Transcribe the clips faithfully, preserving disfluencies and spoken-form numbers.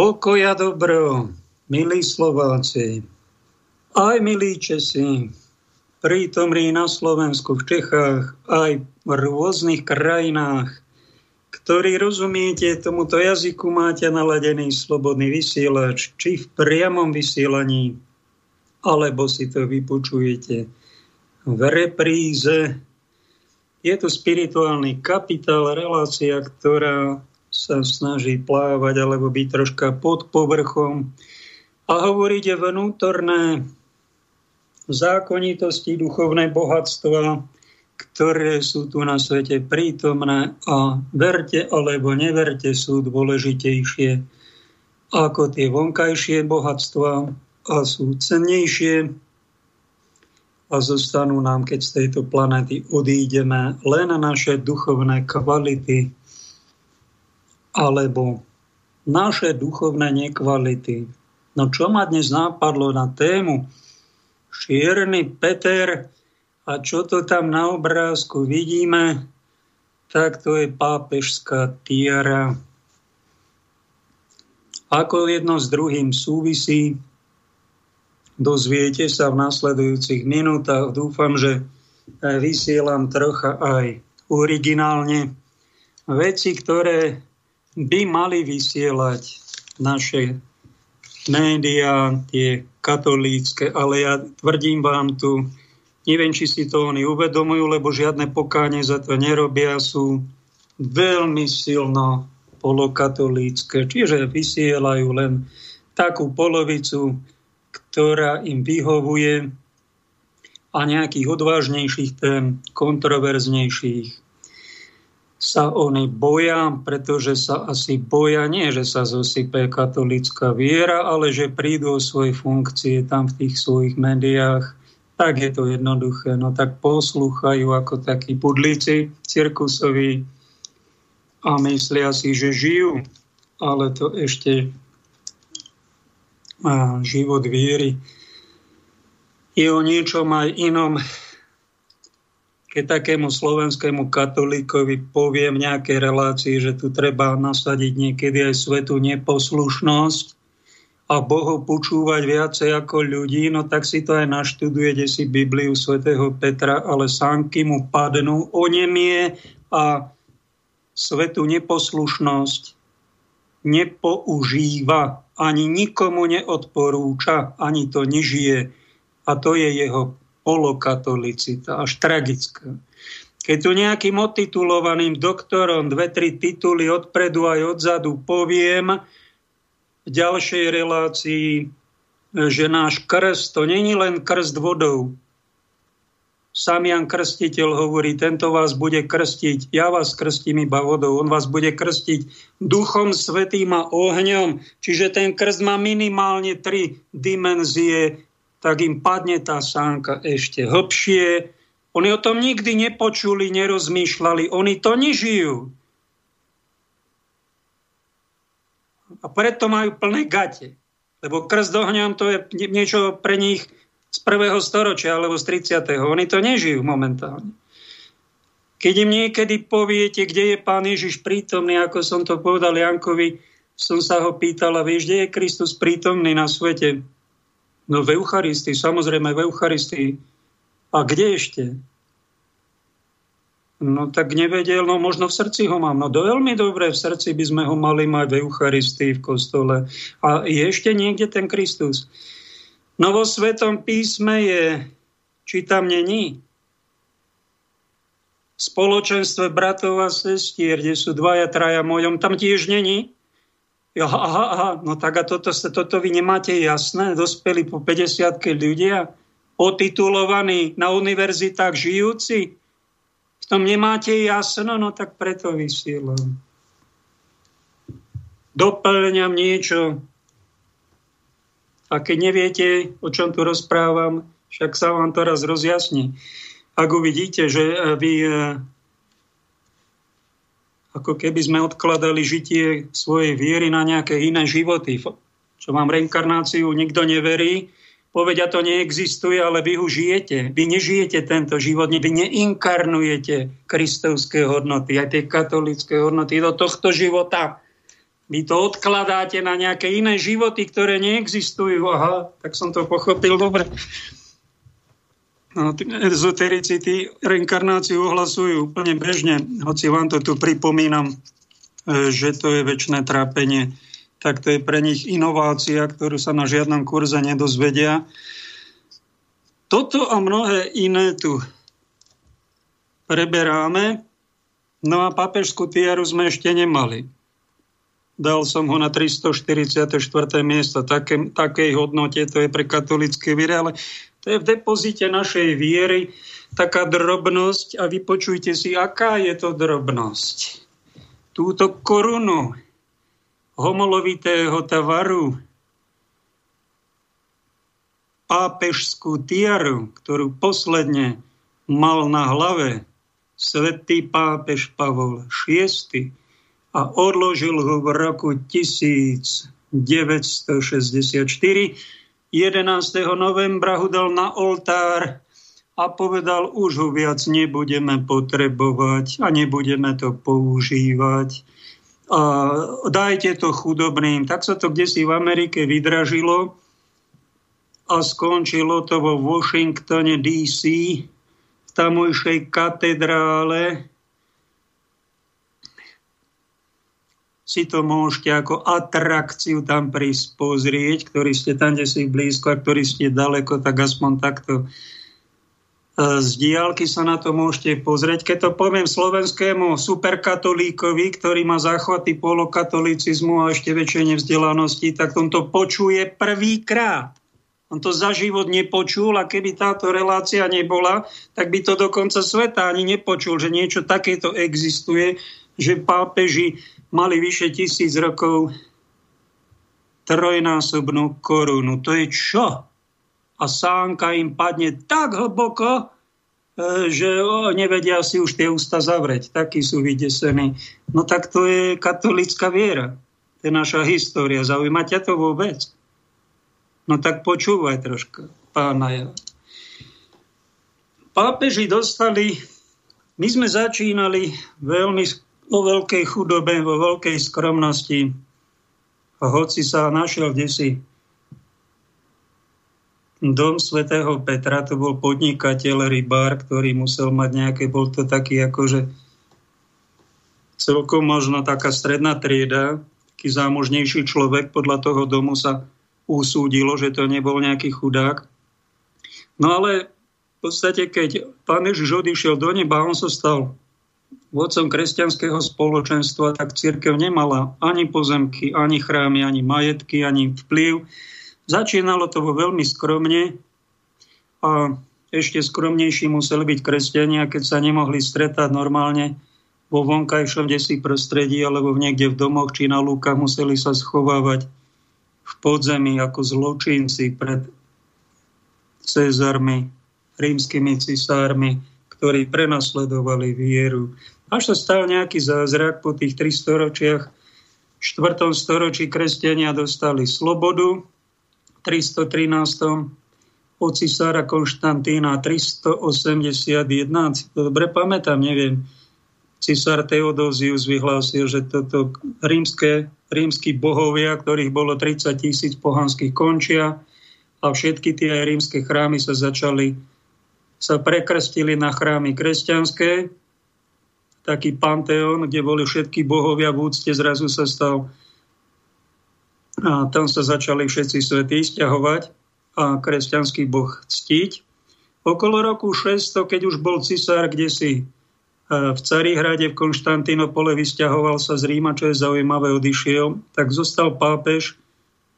Pokoja dobro, milí Slováci, aj milí Česi, prítomní na Slovensku, v Čechách, aj v rôznych krajinách, ktorí rozumiete tomuto jazyku, máte naladený slobodný vysielač, či v priamom vysielaní, alebo si to vypočujete v repríze. Je to spirituálny kapitál, relácia, ktorá sa snaží plávať alebo byť troška pod povrchom a hovoriť o vnútorné zákonitosti, duchovné bohatstva, ktoré sú tu na svete prítomné a verte alebo neverte sú dôležitejšie ako tie vonkajšie bohatstva a sú cennejšie a zostanú nám, keď z tejto planéty odídeme, len naše duchovné kvality alebo naše duchovné nekvality. No čo ma dnes nápadlo na tému Šírny Peter a čo to tam na obrázku vidíme, tak to je pápežská tiara. Ako jedno s druhým súvisí, dozviete sa v nasledujúcich minútach. Dúfam, že vysielam trocha aj originálne veci, ktoré by mali vysielať naše médiá, tie katolícke, ale ja tvrdím vám tu, neviem, či si to oni uvedomujú, lebo žiadne pokánie za to nerobia, sú veľmi silno polokatolícke, čiže vysielajú len takú polovicu, ktorá im vyhovuje a nejakých odvážnejších tém, kontroverznejších sa oni boja, pretože sa asi boja, nie že sa zosype katolícka viera, ale že prídu o svoje funkcie tam v tých svojich médiách. Tak je to jednoduché. No tak poslúchajú ako takí pudlíci cirkusoví a myslia si, že žijú. Ale to ešte a život viery je o niečom aj inom. Keď takému slovenskému katolíkovi poviem v nejakej relácii, že tu treba nasadiť niekedy aj svetu neposlušnosť a Bohu počúvať viacej ako ľudí, no tak si to aj naštuduje, kde si Bibliu svätého Petra, ale sánky mu padnú o nemie a svetu neposlušnosť nepoužíva, ani nikomu neodporúča, ani to nežije a to je jeho polokatolicita, až tragická. Keď tu nejakým odtitulovaným doktorom dve, tri tituly odpredu aj odzadu poviem v ďalšej relácii, že náš krst, to není len krst vodou. Sám Jan Krstiteľ hovorí, tento vás bude krstiť, ja vás krstím iba vodou, on vás bude krstiť Duchom Svätým a ohňom. Čiže ten krst má minimálne tri dimenzie, tak im padne tá sánka ešte hlbšie. Oni o tom nikdy nepočuli, nerozmýšľali. Oni to nežijú. A preto majú plné gate. Lebo krst ohňom to je niečo pre nich z prvého storočia alebo z tridsiateho Oni to nežijú momentálne. Keď im niekedy poviete, kde je Pán Ježiš prítomný, ako som to povedal Jankovi, som sa ho pýtal, a vieš, kde je Kristus prítomný na svete? No v Eucharistii, samozrejme v Eucharistii. A kde ešte? No tak nevedel, no možno v srdci ho mám. No do veľmi dobre, v srdci by sme ho mali mať v Eucharistii, v kostole. A je ešte niekde ten Kristus? No vo Svetom písme je, či tam není, v spoločenstve bratov a sestier, kde sú dvaja, traja mojom, tam tiež není. Aha, aha, aha, no tak a toto, toto vy nemáte jasné? Dospeli po päťdesiatke ľudia, otitulovaní, na univerzitách žijúci, v tom nemáte jasno? No tak preto vysielam. Doplňam niečo. A keď neviete, o čom tu rozprávam, však sa vám to raz rozjasní. Ak uvidíte, že vy... ako keby sme odkladali žitie svojej viery na nejaké iné životy. Čo mám reinkarnáciu, nikto neverí, povedia, to neexistuje, ale vy ho žijete. Vy nežijete tento život, vy neinkarnujete kristovské hodnoty, aj tie katolícke hodnoty do tohto života. Vy to odkladáte na nejaké iné životy, ktoré neexistujú. Aha, tak som to pochopil dobre. No, ezoterici tí reinkarnáciu ohlasujú úplne bežne, hoci vám to tu pripomínam, že to je väčšie trápenie. Tak to je pre nich inovácia, ktorú sa na žiadnom kurze nedozvedia. Toto a mnohé iné tu preberáme. No a pápežskú tiaru sme ešte nemali. Dal som ho na tristoštyridsiate štvrté miesto. Také, takej hodnote to je pre katolícke víry, ale to je v depozite našej viery taká drobnosť a vypočujte si, aká je to drobnosť. Túto korunu homolovitého tvaru, pápežskú tiaru, ktorú posledne mal na hlave svätý pápež Pavol šiesty, a odložil ho v roku devätnásťstošesťdesiatštyri. jedenásteho novembra ho dal na oltár a povedal, už ho viac nebudeme potrebovať a nebudeme to používať. A dajte to chudobným. Tak sa to kdesi v Amerike vydražilo a skončilo to vo Washingtone dé cé v tamojšej katedrále. Si to môžete ako atrakciu tam prísť pozrieť, ktorí ste tam, kde si blízko a ktorí ste ďaleko, tak aspoň takto z diaľky sa na to môžete pozrieť. Keď to poviem slovenskému superkatolíkovi, ktorý má záchvaty polokatolicizmu a ešte väčšej nevzdelanosti, tak on to počuje prvýkrát. On to za život nepočul a keby táto relácia nebola, tak by to do konca sveta ani nepočul, že niečo takéto existuje, že pápeži mali vyše tisíc rokov trojnásobnú korunu. To je čo? A sánka im padne tak hlboko, že nevedia si už tie ústa zavrieť. Takí sú vydesení. No tak to je katolícka viera. To je naša história. Zaujíma ťa to vôbec? No tak počúvaj troška, pána ja. Pápeži dostali... My sme začínali veľmi... o veľkej chudobe, vo veľkej skromnosti. A hoci sa našiel kdesi dom svätého Petra, to bol podnikateľ, rybár, ktorý musel mať nejaké, bol to taký akože celkom možno taká stredná trieda, taký zámožnejší človek, podľa toho domu sa usúdilo, že to nebol nejaký chudák. No ale v podstate, keď pán Ježiš odišiel do neba, on sa stal vodcom kresťanského spoločenstva, tak cirkev nemala ani pozemky, ani chrámy, ani majetky, ani vplyv. Začínalo to veľmi skromne a ešte skromnejší museli byť kresťania, keď sa nemohli stretať normálne vo vonkajšom desi prostredí alebo niekde v domoch či na lúkach, museli sa schovávať v podzemí ako zločinci pred Cezarmi, rímskymi cisármi, ktorí prenasledovali vieru. Až sa stal nejaký zázrak po tých tri storočiach. V štvrtom storočí kresťania dostali slobodu v tristotrinástom od cisára Konštantína tristoosemdesiatjeden. To dobre pamätám, neviem. Cisár Teodosius vyhlásil, že toto rímske, rímski bohovia, ktorých bolo tridsaťtisíc pohanských, končia a všetky tie rímske chrámy sa začali sa prekrstili na chrámy kresťanské, taký panteón, kde boli všetky bohovia v úcte, zrazu sa stal a tam sa začali všetci svätí sťahovať a kresťanský boh ctiť. Okolo roku šesťsto, keď už bol cisár kdesi v Carihrade, v Konštantínopole, vysťahoval sa z Ríma, čo je zaujímavé, odišiel, tak zostal pápež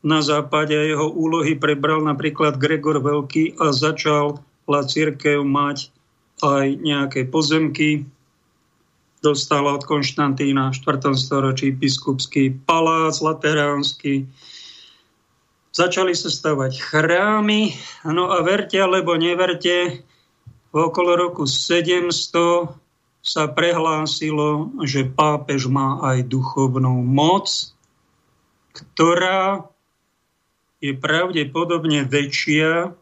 na západe a jeho úlohy prebral napríklad Gregor Veľký a začal la cirkev mať aj nejaké pozemky. Dostala od Konštantína v štvrtom storočí biskupský palác lateránsky. Začali sa stavať chrámy. No a verte alebo neverte, okolo roku sedemsto sa prehlásilo, že pápež má aj duchovnú moc, ktorá je pravdepodobne väčšia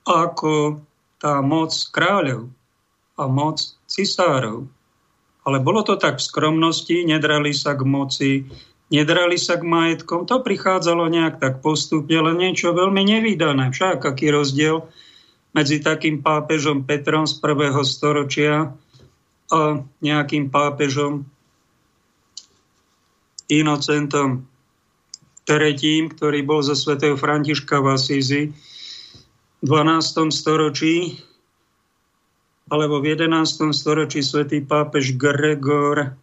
ako tá moc kráľov a moc cisárov. Ale bolo to tak v skromnosti, nedrali sa k moci, Nedrali sa k majetkom, to prichádzalo nejak tak postupne, len niečo veľmi nevídané. Však aký rozdiel medzi takým pápežom Petrom z prvého storočia a nejakým pápežom Inocentom tretím, ktorý bol zo svätého Františka v Asízi v dvanástom storočí, alebo v jedenástom storočí svätý pápež Gregor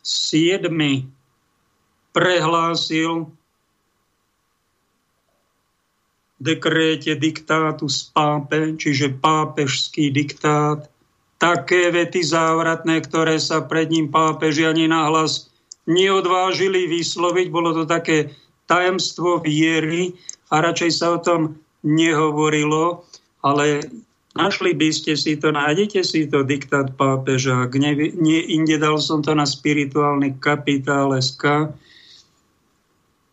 siedmy prehlásil dekréte diktátus pápe, čiže pápežský diktát, také vety závratné, ktoré sa pred ním pápeži ani nahlas neodvážili vysloviť. Bolo to také tajemstvo viery a radšej sa o tom nehovorilo, ale našli by ste si to, nájdete si to, diktát pápeža. Ne, ne, inde dal som to na spirituálny kapitál es ká.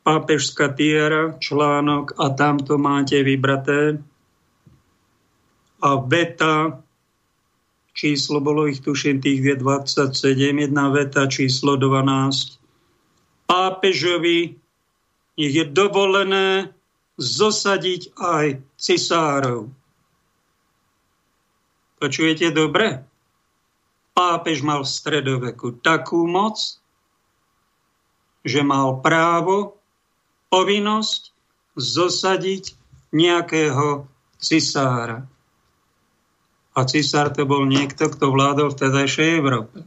Pápežská tiara, článok, a tam to máte vybraté. A veta, číslo, bolo ich tuším tých dvadsaťsedem, jedna veta, číslo dvanásť. Pápežovi je dovolené zosadiť aj cisárov. Počujete dobre? Pápež mal v stredoveku takú moc, že mal právo, povinnosť zosadiť nejakého cisára. A cisár to bol niekto, kto vládol v tedajšej Európe.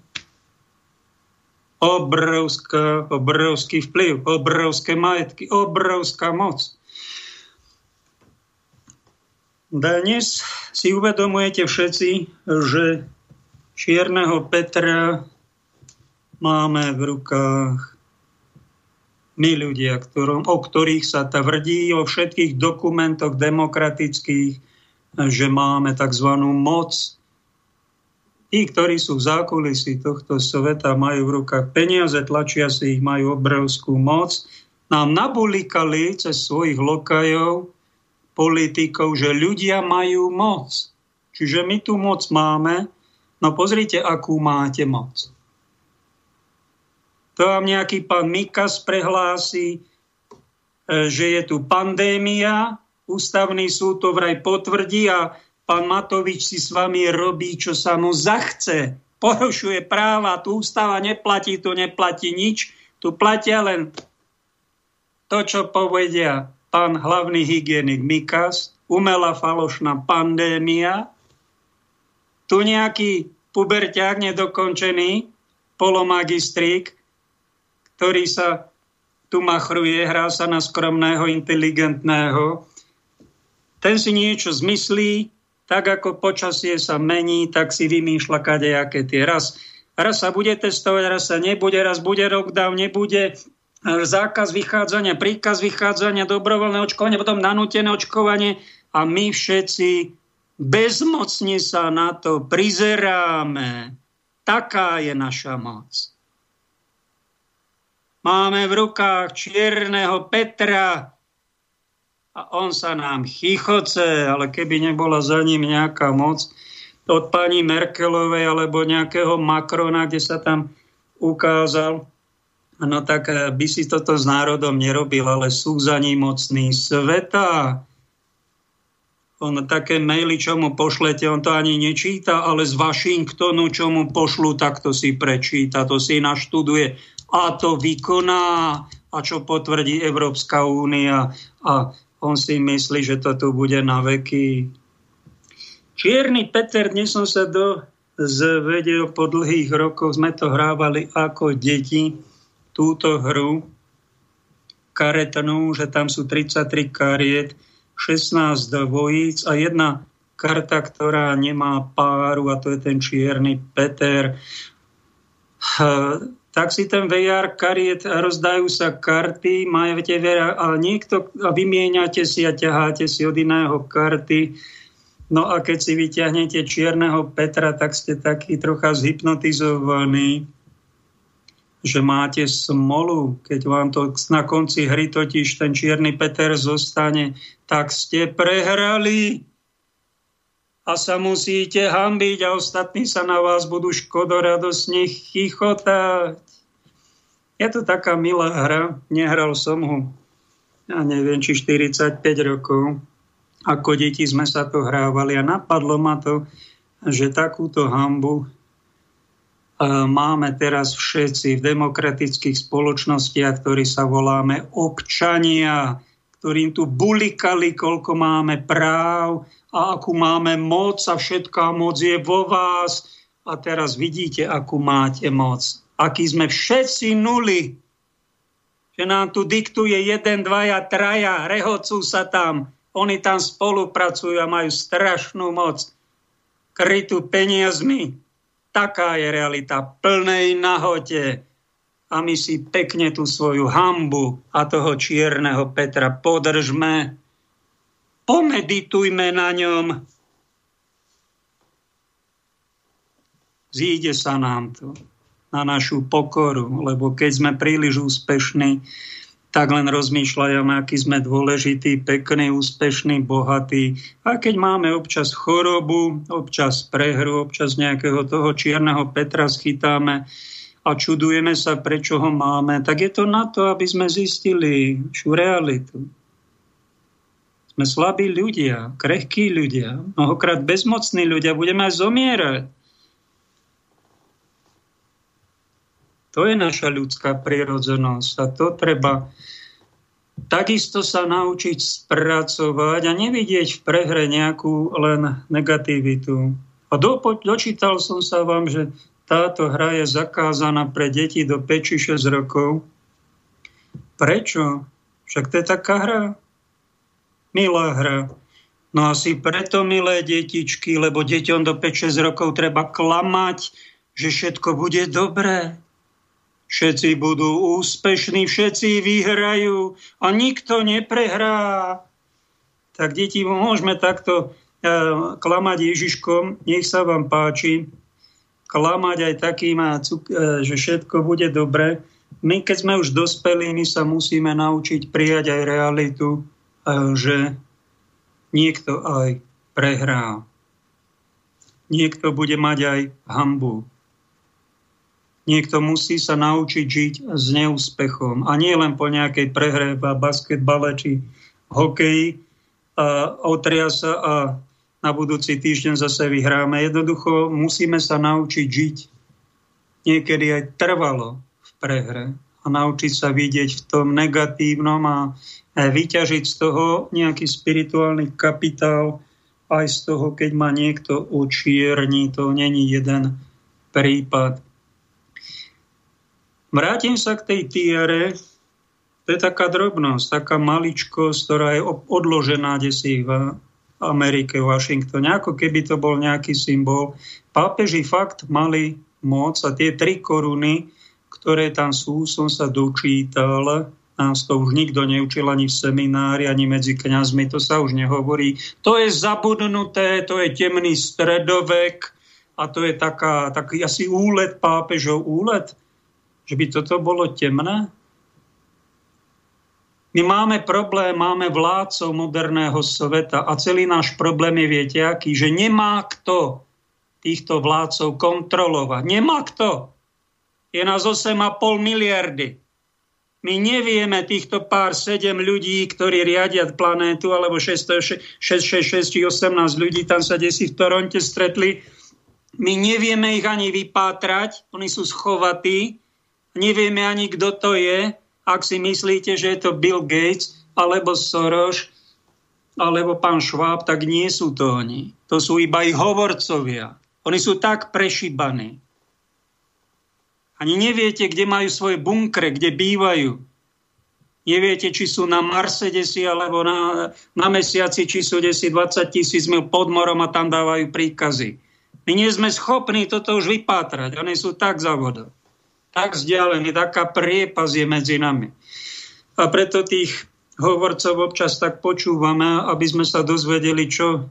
Obrovská, obrovský vplyv, obrovské majetky, obrovská moc. Dnes si uvedomujete všetci, že Čierneho Petra máme v rukách my ľudia, ktorom, o ktorých sa tvrdí o všetkých dokumentoch demokratických, že máme tzv. Moc. Tí, ktorí sú v zákulisí tohto sveta, majú v rukách peniaze, tlačia si ich, majú obrovskú moc. Nám nabulikali cez svojich lokajov, politikov, že ľudia majú moc. Čiže my tu moc máme, no pozrite, akú máte moc. To vám nejaký pán Mikas prehlási, že je tu pandémia, ústavný súd to vraj potvrdí a pán Matovič si s vami robí, čo sa mu zachce. Porušuje práva, tu ústava neplatí, tu neplatí nič, tu platia len to, čo povedia pán hlavný hygienik Mikas, umelá falošná pandémia, tu nejaký puberťák nedokončený, polomagistrík, ktorý sa tu machruje, hrá sa na skromného, inteligentného. Ten si niečo zmyslí, tak ako počasie sa mení, tak si vymýšľa kadejaké tie. Raz, raz sa bude testovať, raz sa nebude, raz bude lockdown, nebude zákaz vychádzania, príkaz vychádzania, dobrovoľné očkovanie, potom nanútené očkovanie a my všetci bezmocne sa na to prizeráme. Taká je naša moc. Máme v rukách Čierneho Petra a on sa nám chichoce, ale keby nebola za ním nejaká moc od pani Merkelovej alebo nejakého Macrona, kde sa tam ukázal, no tak by si toto s národom nerobil, ale sú za ním mocní sveta. On také maily, čo mu pošlete, on to ani nečíta, ale z Washingtonu, čo mu pošlu, tak to si prečíta, to si naštuduje. A to vykoná, a čo potvrdí Európska únia. A on si myslí, že to tu bude na veky. Čierny Peter, dnes som sa dozvedel, po dlhých rokoch sme to hrávali ako deti, túto hru karetnú, že tam sú tridsaťtri kariet, šestnásť dvojíc a jedna karta, ktorá nemá páru, a to je ten Čierny Peter. Tak si ten vé er kariet, rozdajú sa karty, máte vé er a niekto, a vymieňate si a ťaháte si od iného karty. No a keď si vyťahnete Čierneho Petra, tak ste taký trocha zhypnotizovaní, že máte smolu. Keď vám to na konci hry totiž ten Čierny Peter zostane, tak ste prehrali a sa musíte hanbiť a ostatní sa na vás budú škodoradosne chichotať. Je to taká milá hra, nehral som ho, ja neviem, či štyridsaťpäť rokov. Ako deti sme sa to hrávali a napadlo ma to, že takúto hanbu máme teraz všetci v demokratických spoločnostiach, ktorí sa voláme občania, ktorým tu bulikali, koľko máme práv a akú máme moc a všetká moc je vo vás. A teraz vidíte, akú máte moc. Akí sme všetci nuli. Že nám tu diktuje jeden, dvaja, traja, rehocú sa tam. Oni tam spolupracujú a majú strašnú moc. Krytú peniazmi. Taká je realita plnej nahote a my si pekne tú svoju hanbu a toho čierneho Petra podržme. Pomeditujme na ňom. Zíde sa nám to na našu pokoru, lebo keď sme príliš úspešní, tak len rozmýšľajme, aký sme dôležití, pekný, úspešný, bohatý. A keď máme občas chorobu, občas prehru, občas nejakého toho čierneho Petra schytáme a čudujeme sa, prečo ho máme, tak je to na to, aby sme zistili našu realitu. Sme slabí ľudia, krehkí ľudia, mnohokrát bezmocní ľudia, budeme aj zomierať. To je naša ľudská prirodzenosť a to treba takisto sa naučiť spracovať a nevidieť v prehre nejakú len negativitu. A do, dočítal som sa vám, že táto hra je zakázaná pre deti do päť či šesť rokov. Prečo? Však to je taká hra. Milá hra. No asi preto, milé detičky, lebo deťom do päť šesť rokov treba klamať, že všetko bude dobré. Všetci budú úspešní, všetci vyhrajú a nikto neprehrá. Tak deti, môžeme takto e, klamať Ježiškom, nech sa vám páči, klamať aj takým, e, že všetko bude dobre. My, keď sme už dospelí, my sa musíme naučiť prijať aj realitu, e, že niekto aj prehrá. Niekto bude mať aj hanbu. Niekto musí sa naučiť žiť s neúspechom. A nie len po nejakej prehre v basketbale či hokeji. A otria sa a na budúci týždeň zase vyhráme. Jednoducho musíme sa naučiť žiť niekedy aj trvalo v prehre. A naučiť sa vidieť v tom negatívnom a vyťažiť z toho nejaký spirituálny kapitál. Aj z toho, keď ma niekto učierni. To není jeden prípad. Vrátim sa k tej tiare, to je taká drobnosť, taká maličkosť, ktorá je odložená desí v Amerike, v Washingtone, ako keby to bol nejaký symbol. Pápeži fakt mali moc a tie tri koruny, ktoré tam sú, som sa dočítal, nás to už nikto neučil ani v seminári, ani medzi kňazmi, to sa už nehovorí. To je zabudnuté, to je temný stredovek a to je taká, taký asi úlet, pápežov úlet. Že by toto bolo temné? My máme problém, máme vládcov moderného sveta a celý náš problém je, viete aký, že nemá kto týchto vládcov kontrolovať. Nemá kto. Je nás osem a pol miliardy. My nevieme týchto pár sedem ľudí, ktorí riadia planétu, alebo šesť šesť šesť či osemnásť ľudí, tam sa desi v Toronte stretli. My nevieme ich ani vypátrať, oni sú schovatí. Nevieme ani, kto to je, ak si myslíte, že je to Bill Gates, alebo Soros, alebo pán Schwab, tak nie sú to oni. To sú iba ich hovorcovia. Oni sú tak prešibaní. Ani neviete, kde majú svoje bunkre, kde bývajú. Neviete, či sú na Marse desi, alebo na, na mesiaci, či sú desi dvadsať tisíc mil pod morom a tam dávajú príkazy. My nie sme schopní toto už vypátrať. Oni sú tak za vodou. Tak vzdialený, taká priepas je medzi nami. A preto tých hovorcov občas tak počúvame, aby sme sa dozvedeli, čo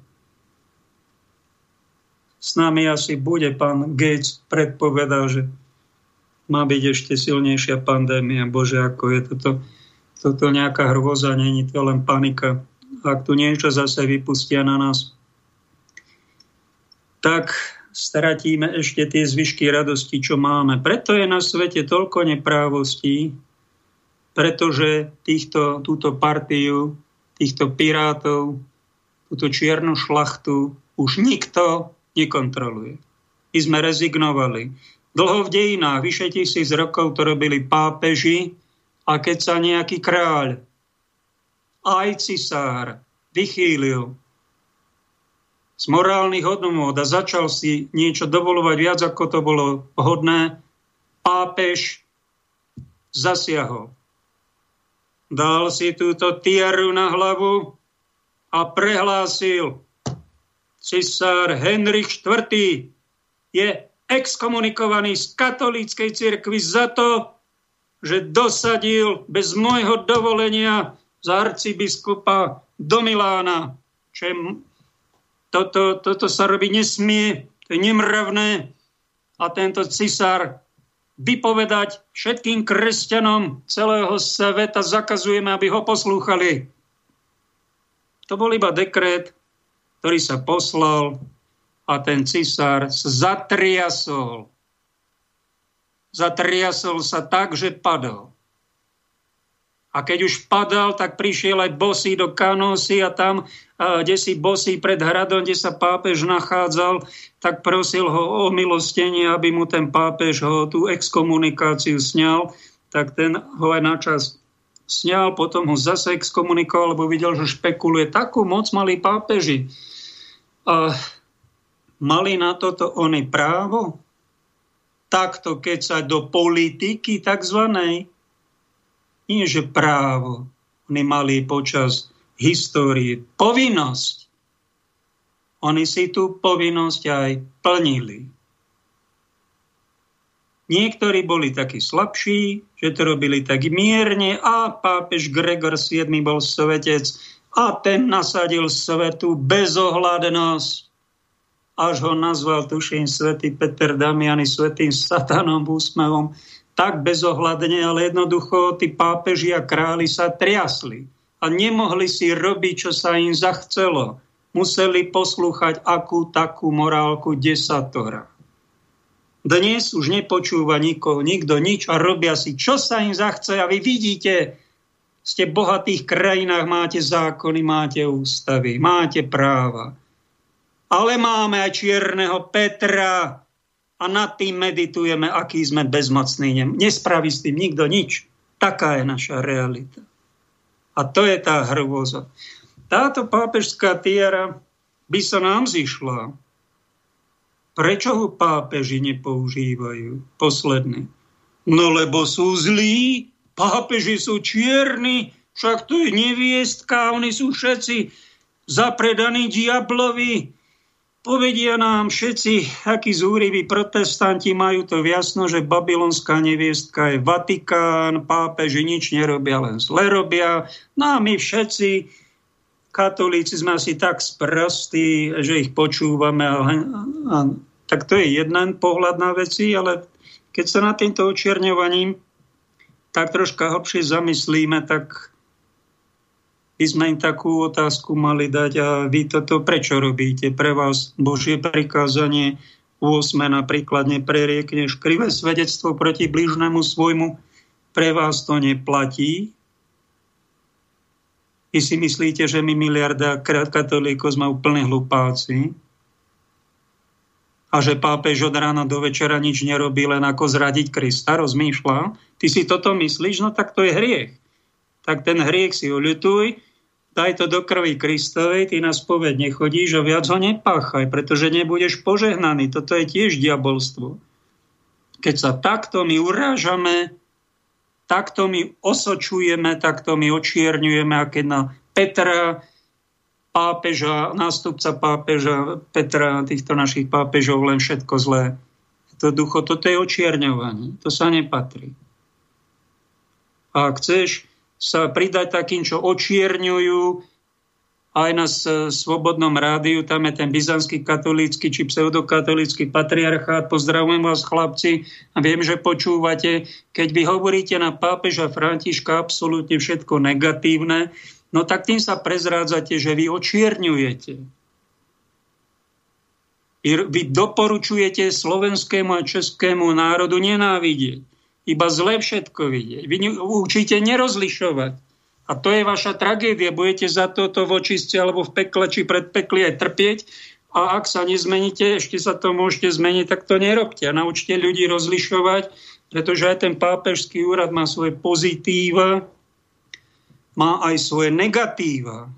s nami asi bude. Pán Gates predpovedal, že má byť ešte silnejšia pandémia. Bože, ako je toto, toto nejaká hrôza, není to len panika. Ak tu niečo zase vypustia na nás, tak stratíme ešte tie zvyšky radosti, čo máme. Preto je na svete toľko neprávostí, pretože týchto, túto partiu, týchto pirátov, túto čiernu šlachtu už nikto nekontroluje. My sme rezignovali. Dlho v dejinách, vyše tisíc rokov to robili pápeži, a keď sa nejaký kráľ, aj cisár, vychýlil z morálnych hodnôt a začal si niečo dovolovať viac, ako to bolo vhodné, pápež zasiahol. Dal si túto tiaru na hlavu a prehlásil: cisár Henrich štvrtý je exkomunikovaný z katolíckej cirkvi za to, že dosadil bez môjho dovolenia za arcibiskupa do Milána. Čem Toto, toto sa robiť nesmie, to je nemravné. A tento cisár vypovedať všetkým kresťanom celého sveta zakazujeme, aby ho poslúchali. To bol iba dekret, ktorý sa poslal a ten cisár zatriasol. Zatriasol sa tak, že padol. A keď už padal, tak prišiel aj bosý do Kanósy a tam, kde si bosý pred hradom, kde sa pápež nachádzal, tak prosil ho o milostenie, aby mu ten pápež ho tú exkomunikáciu sňal. Tak ten ho aj načas sňal, potom ho zase exkomunikoval, lebo videl, že špekuluje. Takú moc mali pápeži. A mali na toto oni právo? Takto keď sa do politiky takzvanej, nie že právo, oni mali počas histórie povinnosť. Oni si tú povinnosť aj plnili. Niektorí boli takí slabší, že to robili tak mierne a pápež Gregor siedmy bol svetec a ten nasadil svetu bezohľadnosť. Až ho nazval, tuším, svätý Peter Damiani svätým satanom úsmevom, tak bezohľadne, ale jednoducho tí pápeži a králi sa triasli a nemohli si robiť, čo sa im zachcelo. Museli poslúchať akú takú morálku desatora. Dnes už nepočúva nikoho, nikto nič a robia si, čo sa im zachce. A vy vidíte, ste v bohatých krajinách, máte zákony, máte ústavy, máte práva. Ale máme aj čierneho Petra, a nad tým meditujeme, aký sme bezmocní. Nespraví s tým nikto nič. Taká je naša realita. A to je tá hrôza. Táto pápežská tiara by sa nám zišla. Prečo ho pápeži nepoužívajú? Posledný. No lebo sú zlí. Pápeži sú čierni. Však to je neviestka. Oni sú všetci zapredaní diablovi. Povedia nám všetci, akí zúriví protestanti, majú to jasno, že babylonská neviestka je Vatikán, pápeži nič nerobia, len zle robia. No a my všetci, katolíci, sme asi tak sprostí, že ich počúvame. A, a, tak to je jeden pohľad na veci, ale keď sa nad týmto očierňovaním tak troška hlbšie zamyslíme, tak by sme im takú otázku mali dať: a vy toto prečo robíte? Pre vás Božie prikázanie ôsme napríklad nepreriekneš krivé svedectvo proti blížnemu svojmu. Pre vás to neplatí? Vy si myslíte, že my miliarda katolíkov sme úplne hlupáci? A že pápež od rána do večera nič nerobí, len ako zradiť Krista, rozmýšľa? Ty si toto myslíš? No tak to je hriech. Tak ten hriech si uľutuj, daj to do krvi Kristovej, ty na spoveď nechodíš a viac ho nepáchaj, pretože nebudeš požehnaný. Toto je tiež diabolstvo. Keď sa takto my urážame, takto my osočujeme, takto my očierňujeme, a keď na Petra, pápeža, nástupca pápeža, Petra, týchto našich pápežov, len všetko zlé. To ducho, toto je očierňovanie, to sa nepatrí. A ak chceš sa pridať takým, čo očierňujú, aj na Slobodnom rádiu, tam je ten byzantský katolícky či pseudokatolícky patriarchát. Pozdravujem vás, chlapci, a viem, že počúvate. Keď vy hovoríte na pápeža Františka absolútne všetko negatívne, no tak tým sa prezrádzate, že vy očierňujete. Vy doporučujete slovenskému a českému národu nenávidieť. Iba zle všetko vidieť. Vy učíte nerozlišovať. A to je vaša tragédia. Budete za toto v očiste alebo v pekle či pred pekli aj trpieť. A ak sa nezmeníte, ešte sa to môžete zmeniť, tak to nerobte. A naučte ľudí rozlišovať, pretože aj ten pápežský úrad má svoje pozitíva, má aj svoje negatíva.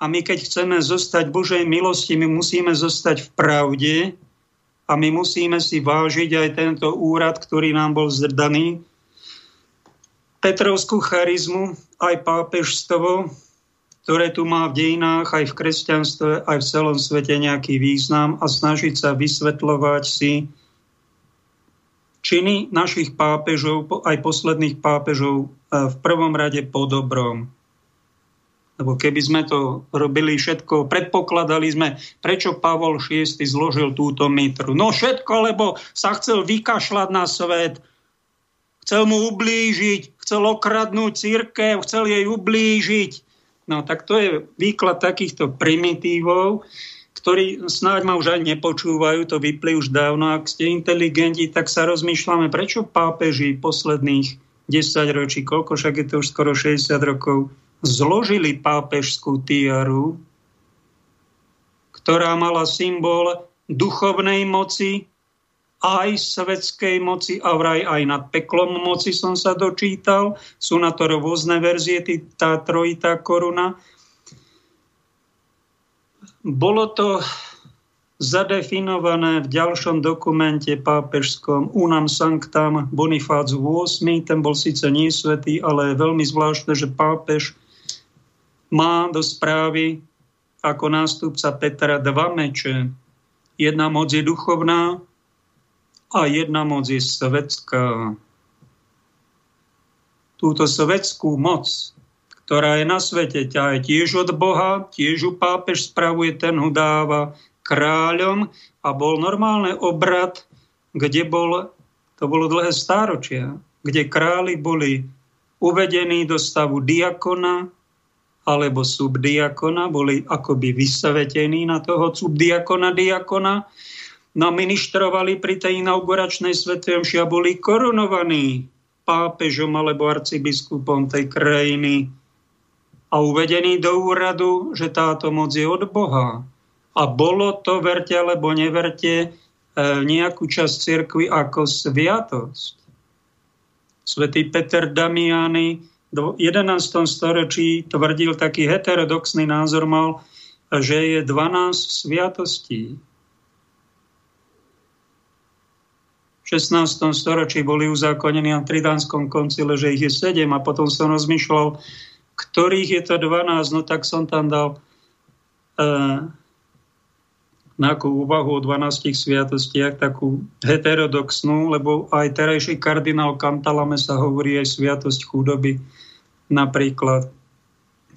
A my, keď chceme zostať Božej milosti, my musíme zostať v pravde a my musíme si vážiť aj tento úrad, ktorý nám bol zdaný. Petrovskú charizmu, aj pápežstvo, ktoré tu má v dejinách, aj v kresťanstve, aj v celom svete nejaký význam a snažiť sa vysvetľovať si činy našich pápežov, aj posledných pápežov, v prvom rade po dobrom. Lebo keby sme to robili všetko, predpokladali sme, prečo Pavol šiesty zložil túto mitru. No všetko, lebo sa chcel vykašľať na svet, chcel mu ublížiť, chcel okradnúť cirkev, chcel jej ublížiť. No tak to je výklad takýchto primitívov, ktorí snáď ma už aj nepočúvajú, to vypli už dávno. Ak ste inteligenti, tak sa rozmýšľame, prečo pápeži posledných desať ročí, koľko, však je to už skoro šesťdesiat rokov, zložili pápežskú tiaru, ktorá mala symbol duchovnej moci, aj svetskej moci a vraj aj nad peklom moci som sa dočítal. Sú na to rôzne verzie, tá trojitá koruna. Bolo to zadefinované v ďalšom dokumente pápežskom Unam Sanctam Bonifác ôsmy. Ten bol síce nie svätý, ale je veľmi zvláštne, že pápež má do správy ako nástupca Petra dva meče. Jedna moc je duchovná a jedna moc je svetská. Túto svetskú moc, ktorá je na svete, tá je tiež od Boha, tiež ju pápež spravuje, ten ho dáva kráľom a bol normálny obrad, kde bol, to bolo dlhé stáročia, kde králi boli uvedení do stavu diakona, alebo subdiakona, boli akoby vysvetení na toho subdiakona, diakona, naministrovali pri tej inauguračnej svätej omši a boli korunovaní pápežom alebo arcibiskupom tej krajiny a uvedení do úradu, že táto moc je od Boha. A bolo to, verte alebo neverte, nejakú časť cirkvi ako sviatosť. Svätý Peter Damiani v jedenástom storočí tvrdil, taký heterodoxný názor mal, že je dvanásť sviatostí. V šestnástom storočí boli uzákonení na Tridánskom koncile, že ich je sedem a potom som rozmýšľal, ktorých je to dvanásť, no tak som tam dal eh, nejakú úvahu o dvanástich sviatostiach, takú heterodoxnú, lebo aj terajší kardinál Cantalame sa hovorí aj sviatosť chudoby. Napríklad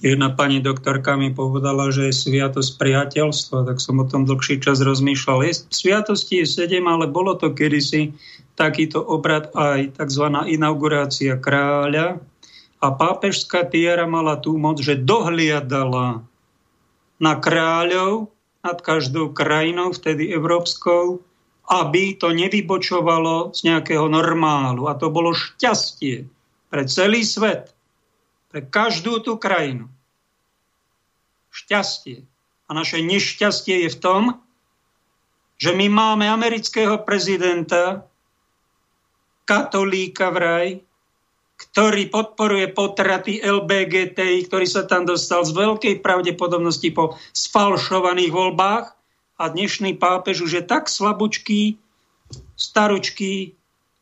jedna pani doktorka mi povedala, že je sviatosť priateľstva, tak som o tom dlhší čas rozmýšľal. Je, sviatosti je sedem, ale bolo to kedysi takýto obrad aj tzv. Inaugurácia kráľa a pápežská tiara mala tú moc, že dohliadala na kráľov nad každou krajinou, vtedy európskou, aby to nevybočovalo z nejakého normálu. A to bolo šťastie pre celý svet. Pre každú tú krajinu. Šťastie. A naše nešťastie je v tom, že my máme amerického prezidenta, katolíka vraj, ktorý podporuje potraty el bé gé té í, ktorý sa tam dostal z veľkej pravdepodobnosti po sfalšovaných voľbách. A dnešný pápež už je tak slabučký, staručký,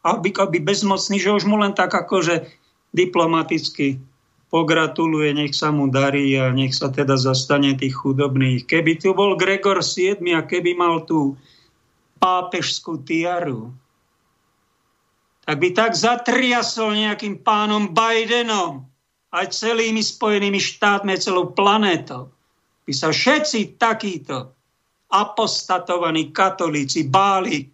aby, aby bezmocný, že už mu len tak akože diplomaticky pogratuluje, nech sa mu darí a nech sa teda zastane tých chudobných. Keby tu bol Gregor siedmy a keby mal tú pápežskú tiaru, tak by tak zatriasol nejakým pánom Bidenom aj celými Spojenými štátmi, celou planétou. By sa všetci takíto apostatovaní katolíci báli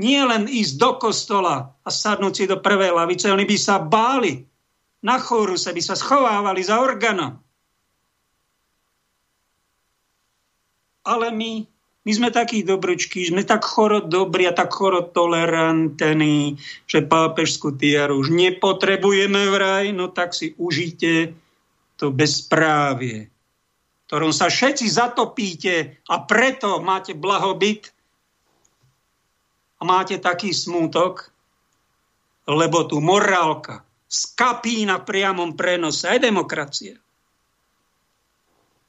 nie len ísť do kostola a sadnúť si do prvej lavice, oni by sa báli. Na chóruse by sa schovávali za orgánom. Ale my My sme takí dobročky, sme tak choro dobrí a tak choro tolerantní, že pápežskú tiaru už nepotrebujeme vraj, no tak si užite to bezprávie, ktorom sa všetci zatopíte a preto máte blahobyt a máte taký smútok, lebo tu morálka skapí na priamom prenose aj demokracia,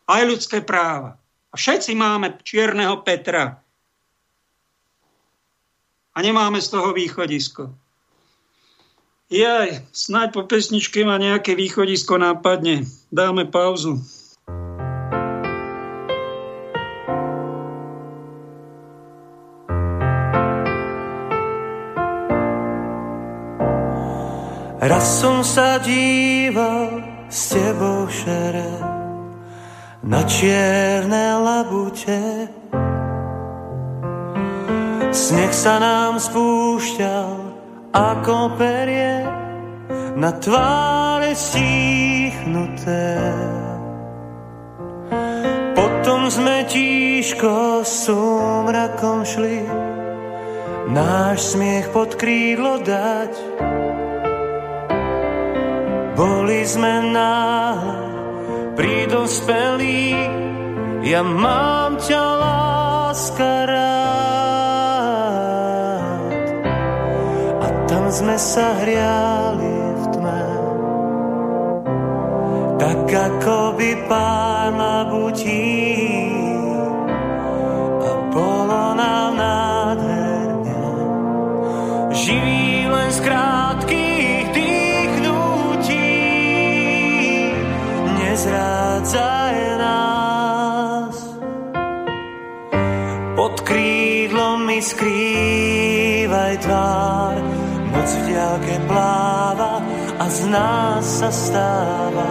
aj ľudské práva. A všetci máme čierneho Petra. A nemáme z toho východisko. Jaj, snáď po pesničke ma nejaké východisko nápadne. Dáme pauzu. Raz som sa díval s tebou šere na čierne labute. Sneh sa nám spúšťal ako perie na tváre stíchnuté. Potom sme tížko sumrakom šli náš smiech pod krídlo dať. Boli sme náhle pri dospelí, ja mám ťa láska rád. A tam sme sa hriali v tme, tak ako by pár labutí, a bolo nám nádherne, živý len z krátkých dýchnutí. Nezrádzaj nás, pod krídlom mi skrývaj tvár. Noc v diaľke pláva a z nás sa stáva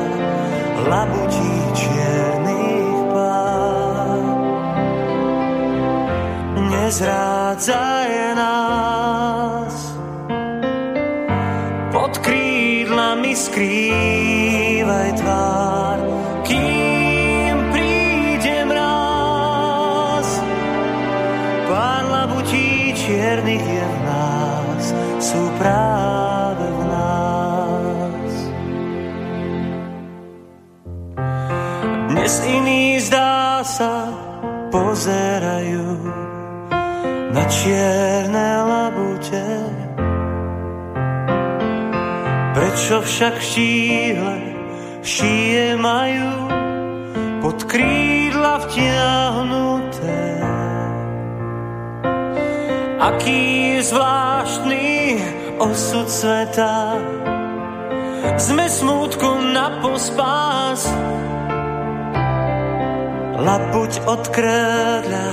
labutí čiernych pár. Nezrádzaj nás, pod krídlami skrývaj tvár. Čiernych je v nás, sú práve v nás. Dnes iní, zdá sa, pozerajú na čierne labute. Prečo však štíhle šíje majú pod krídla vtiahnuté? Aký zvláštny osud sveta, sme smútku na pospás. Labuť od krdla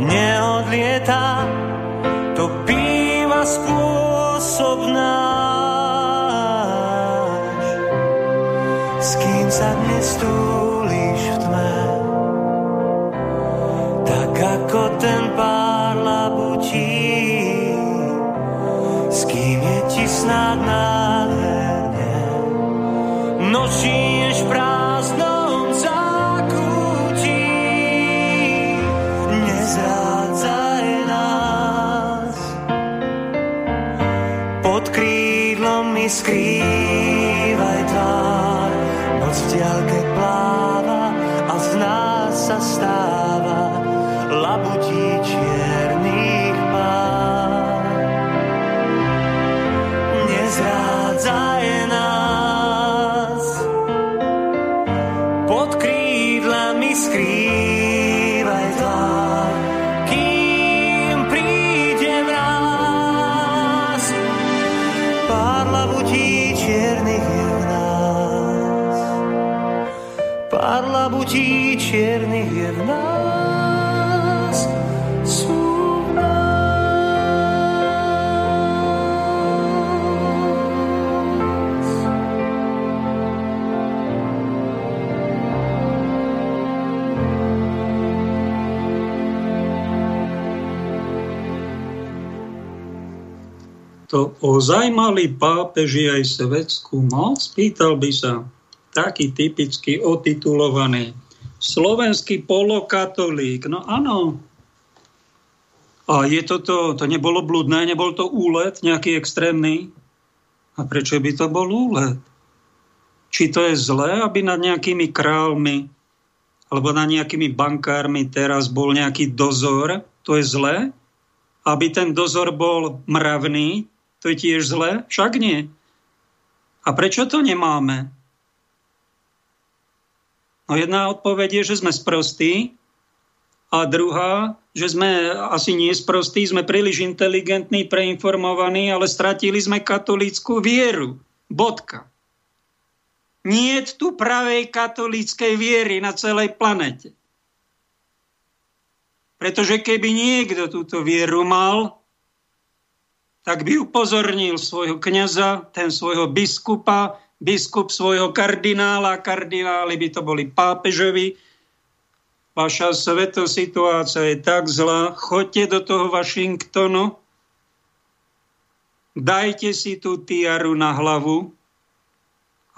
neodlietá, to býva spôsob náš. S kým sa dnes túliš v tme, tak ako ten pár labutí. Snad nádherne nočíš v prázdnom zákutí. Nezrádzaj nás, pod krídlom mi skrývaj tvár. Noc v diaľke pláva a z nás sa stáva labutí čiernych pár. Nezrádzaj nás, pod krídlami skrývaj tvár, kým príde mráz. Pár labutí čiernych je v nás, pár labutí čiernych je v nás. To ozaj mali pápeži aj svetskú moc? Pýtal by sa taký typicky otitulovaný slovenský polokatolík. No áno, je toto, to nebolo blúdne, nebol to úlet nejaký extrémny? A prečo by to bol úlet? Či to je zlé, aby nad nejakými kráľmi alebo nad nejakými bankármi teraz bol nejaký dozor? To je zlé? Aby ten dozor bol mravný? To je tiež zlé? Však nie. A prečo to nemáme? No jedna odpoveď je, že sme sprostí, a druhá, že sme asi nie sprostí, sme príliš inteligentní, preinformovaní, ale stratili sme katolícku vieru. Bodka. Niet tu pravej katolíckej viery na celej planete. Pretože keby niekto túto vieru mal, tak by upozornil svojho kňaza, ten svojho biskupa, biskup svojho kardinála, kardináli by to boli pápežovi. Vaša sveto situácia je tak zlá, choďte do toho Washingtonu, dajte si tú tiaru na hlavu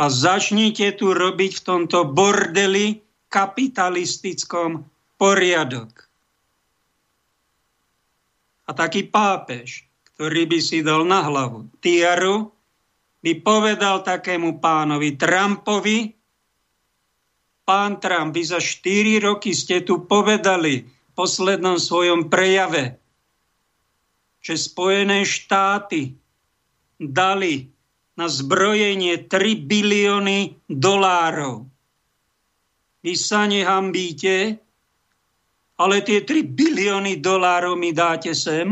a začnite tu robiť v tomto bordeli kapitalistickom poriadok. A taký pápež, ktorý by si dal na hlavu tiaru, by povedal takému pánovi Trumpovi: pán Trump, vy za štyri roky ste tu povedali v poslednom svojom prejave, že Spojené štáty dali na zbrojenie tri bilióny dolárov. Vy sa nehambíte, ale tie tri bilióny dolárov mi dáte sem.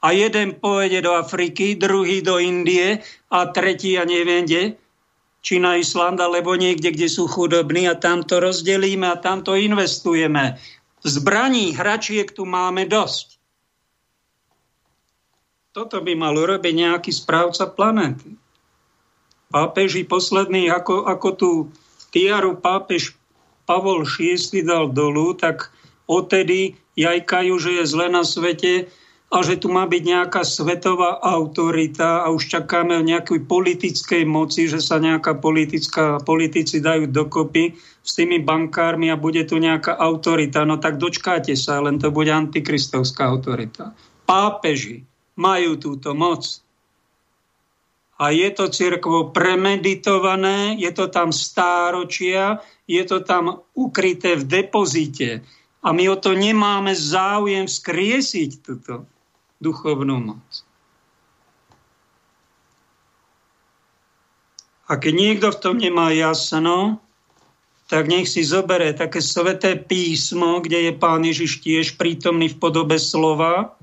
A jeden pôjde do Afriky, druhý do Indie a tretí, ja neviem kde, či na Island, alebo niekde, kde sú chudobní, a tam to rozdelíme a tam to investujeme. Zbraní, hračiek tu máme dosť. Toto by mal urobiť nejaký správca planéty. Pápeži posledný, ako, ako tú tiaru pápež Pavol šiesty dal dolu, tak odtedy jajkajú, že je zle na svete, a že tu má byť nejaká svetová autorita a už čakáme v nejakej politickej moci, že sa nejaká politická, politici dajú dokopy s tými bankármi a bude tu nejaká autorita. No tak dočkáte sa, len to bude antikristovská autorita. Pápeži majú túto moc. A je to cirkvou premeditované, je to tam stáročia, je to tam ukryté v depozite. A my o to nemáme záujem vzkriesiť túto duchovnú moc. A keď niekto v tom nemá jasno, tak nech si zoberie také sveté písmo, kde je Pán Ježiš tiež prítomný v podobe slova,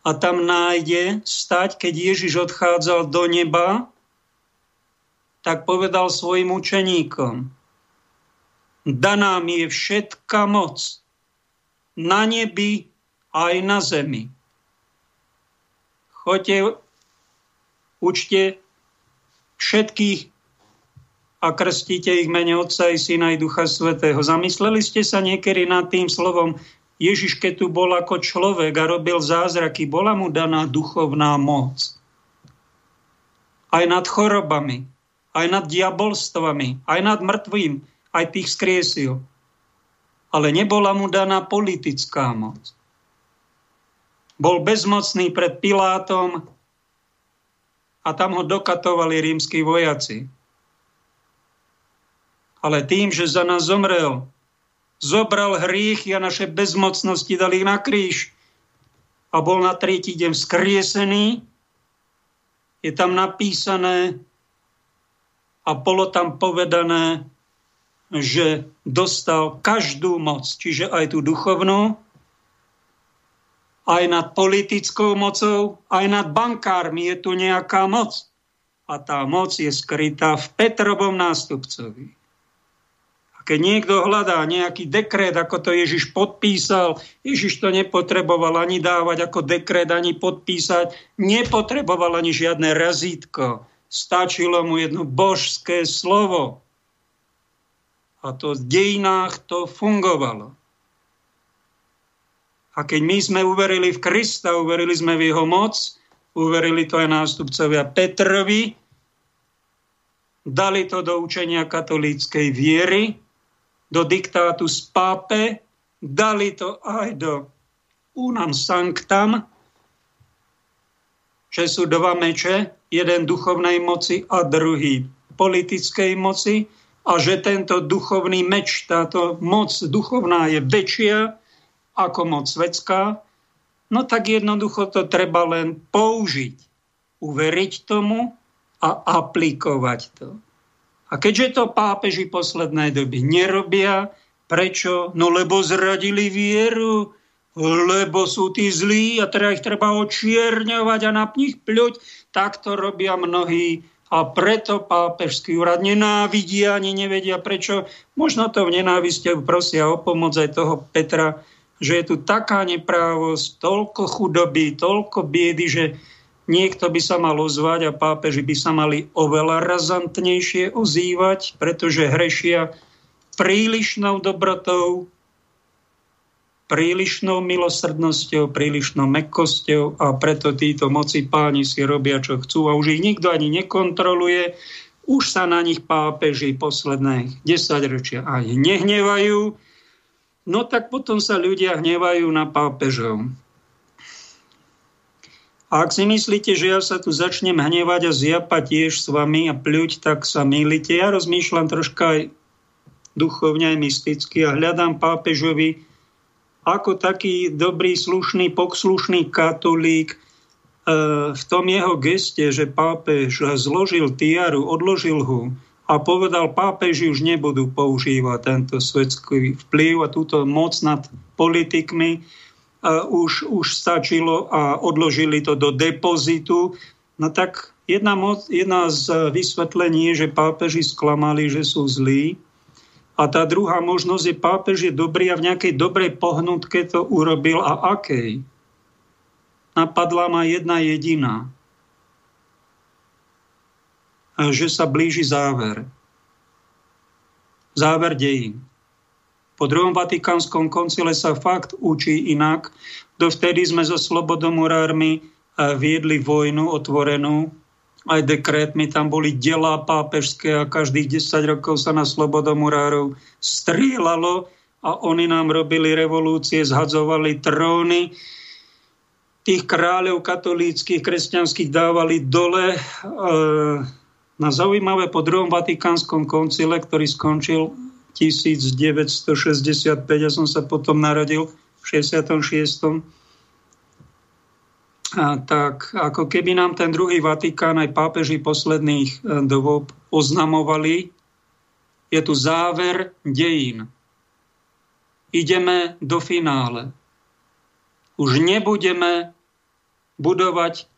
a tam nájde stať, keď Ježiš odchádzal do neba, tak povedal svojim učeníkom: daná mi je všetka moc na nebi aj na zemi. Choďte, učte všetkých a krstite ich mene Otca i Syna i Ducha Svätého. Zamysleli ste sa niekedy nad tým slovom? Ježiš, keď tu bol ako človek a robil zázraky, bola mu daná duchovná moc. Aj nad chorobami, aj nad diabolstvami, aj nad mŕtvým, aj tých skriesil. Ale nebola mu daná politická moc. Bol bezmocný pred Pilátom a tam ho dokatovali rímski vojaci. Ale tým, že za nás zomrel, zobral hriechy a naše bezmocnosti, dal ich na kríž a bol na tretí deň vzkriesený, je tam napísané a bolo tam povedané, že dostal každú moc, čiže aj tú duchovnú, aj nad politickou mocou, aj nad bankármi je tu nejaká moc. A tá moc je skrytá v Petrovom nástupcovi. A keď niekto hľadá nejaký dekret, ako to Ježiš podpísal, Ježiš to nepotreboval ani dávať ako dekret, ani podpísať, nepotreboval ani žiadne razítko. Stačilo mu jedno božské slovo. A to v dejinách to fungovalo. A keď my sme uverili v Krista, uverili sme v jeho moc, uverili to aj nástupcovia Petrovi, dali to do učenia katolíckej viery, do diktátu z pápe, dali to aj do unam sanctam, že sú dva meče, jeden duchovnej moci a druhý politickej moci, a že tento duchovný meč, táto moc duchovná je väčšia ako moc svetská, no tak jednoducho to treba len použiť, uveriť tomu a aplikovať to. A keďže to pápeži poslednej doby nerobia, prečo? No lebo zradili vieru, lebo sú tí zlí a teda ich treba očierňovať a na nich pľuť. Tak to robia mnohí a preto pápežský úrad nenávidia, ani nevedia prečo. Možno to v nenávisti prosia o pomoc aj toho Petra, že je tu taká neprávosť, toľko chudoby, toľko biedy, že niekto by sa mal ozvať a pápeži by sa mali oveľa razantnejšie ozývať, pretože hrešia prílišnou dobrotou, prílišnou milosrdnosťou, prílišnou mäkkosťou a preto títo moci páni si robia, čo chcú a už ich nikto ani nekontroluje. Už sa na nich pápeži posledných desaťročia aj nehnevajú. No tak potom sa ľudia hnevajú na pápežov. A ak si myslíte, že ja sa tu začnem hnevať a zjapať tiež s vami a pľuť, tak sa mýlite. Ja rozmýšľam troška aj duchovne, aj mysticky a hľadám pápežovi ako taký dobrý, slušný, poslušný katolík e, v tom jeho geste, že pápež zložil tiaru, odložil ho a povedal, pápeži už nebudú používať tento svetský vplyv a túto moc nad politikmi. E, už, už stačilo a odložili to do depozitu. No tak jedna, moc, jedna z vysvetlení je, že pápeži sklamali, že sú zlí. A tá druhá možnosť je, pápež je dobrý a v nejakej dobrej pohnutke to urobil. A akej? Napadla ma jedna jediná. Že sa blíži záver. Záver dejín. Po druhom vatikánskom koncile sa fakt učí inak. Dovtedy sme so slobodomurármi viedli vojnu otvorenú. Aj dekrétmi tam boli delá pápežské a každých desať rokov sa na slobodomurárov strieľalo a oni nám robili revolúcie, zhadzovali tróny. Tých kráľov katolíckych, kresťanských dávali dole. Na zaujímavé po druhom vatikánskom koncile, ktorý skončil devätnásťstošesťdesiatpäť, ja som sa potom narodil v šesťdesiatom šiestom, A tak ako keby nám ten druhý Vatikán aj pápeži posledných dôb oznamovali, je tu záver dejín. Ideme do finále. Už nebudeme budovať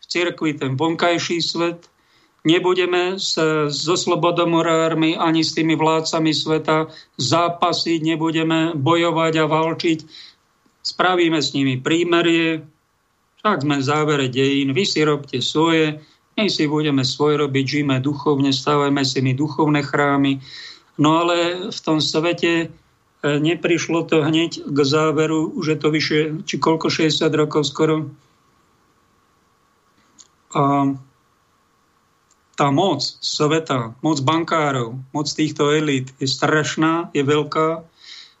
v cirkvi ten vonkajší svet, nebudeme sa so slobodomorármi ani s tými vládcami sveta zápasiť, nebudeme bojovať a válčiť. Spravíme s nimi prímerie, tak sme v závere dejín, vy si robte svoje, my si budeme svoje robiť, žijeme duchovne, stavajme si my duchovné chrámy. No ale v tom svete neprišlo to hneď k záveru, už je to vyššie, či koľko, šesťdesiat rokov skoro. A tá moc sveta, moc bankárov, moc týchto elít je strašná, je veľká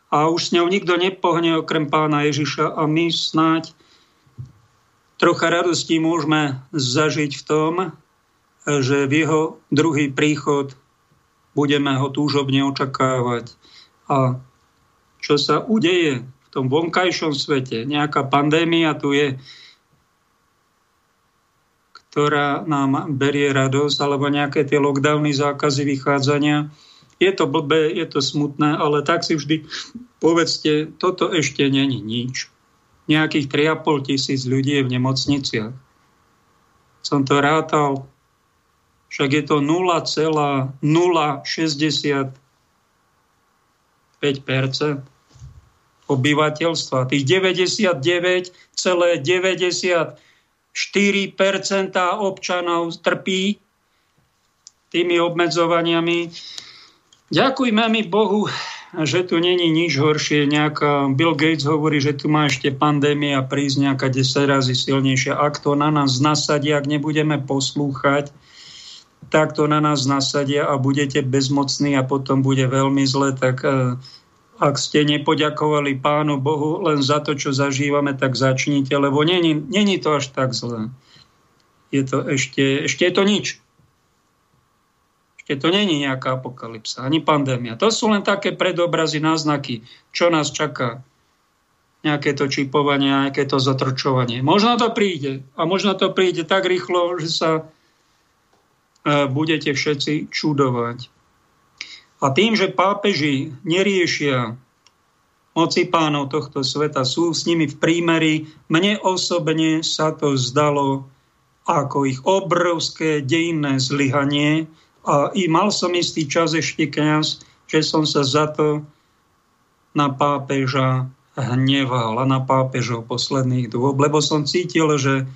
a už s ňou nikto nepohne okrem pána Ježiša a my snáď trocha radosti môžeme zažiť v tom, že v jeho druhý príchod budeme ho túžobne očakávať. A čo sa udeje v tom vonkajšom svete, nejaká pandémia tu je, ktorá nám berie radosť, alebo nejaké tie lockdowny, zákazy vychádzania. Je to blbé, je to smutné, ale tak si vždy povedzte, toto ešte není nič. Nejakých tri a pol tisíc ľudí je v nemocniciach. Som to rátal, však je to nula celá nula šesťdesiatpäť percent obyvateľstva. Tých deväťdesiatdeväť celá deväťdesiatštyri percent občanov trpí tými obmedzovaniami. Ďakujme mi Bohu, že tu není nič horšie. Nejaká, Bill Gates hovorí, že tu má ešte pandémia prísť nejaká desať razy silnejšia. Ak to na nás nasadia, ak nebudeme poslúchať, tak to na nás nasadia a budete bezmocní a potom bude veľmi zle, tak Ak ste nepoďakovali Pánu Bohu len za to, čo zažívame, tak začnite, lebo není, není to až tak zlé. Je to ešte, ešte je to nič. Ešte to není nejaká apokalypsa, ani pandémia. To sú len také predobrazy, náznaky, čo nás čaká. Nejaké to čipovanie, nejaké to zatrčovanie. Možno to príde. A možno to príde tak rýchlo, že sa budete všetci čudovať. A tým, že pápeži neriešia moci pánov tohto sveta, sú s nimi v prímeri, mne osobne sa to zdalo ako ich obrovské dejinné zlyhanie a i mal som istý čas ešte kňaz, že som sa za to na pápeža hneval a na pápežov posledných dôb, lebo som cítil, že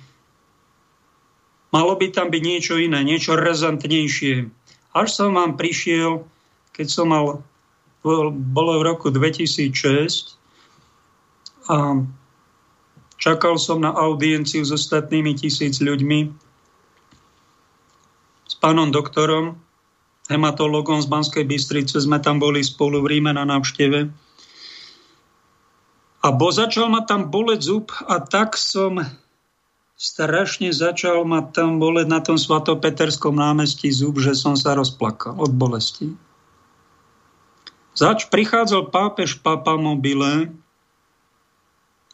malo by tam byť niečo iné, niečo razantnejšie. Až som vám prišiel, keď som mal, bolo v roku dvetisícšesť a čakal som na audienciu s ostatnými tisíc ľuďmi, s pánom doktorom, hematologom z Banskej Bystrice, sme tam boli spolu v Ríme na návšteve. A bo začal ma tam boleť zub a tak som strašne začal ma tam boleť na tom Svatopeterskom námestí zub, že som sa rozplakal od bolesti. Zač prichádzal pápež v papamobile,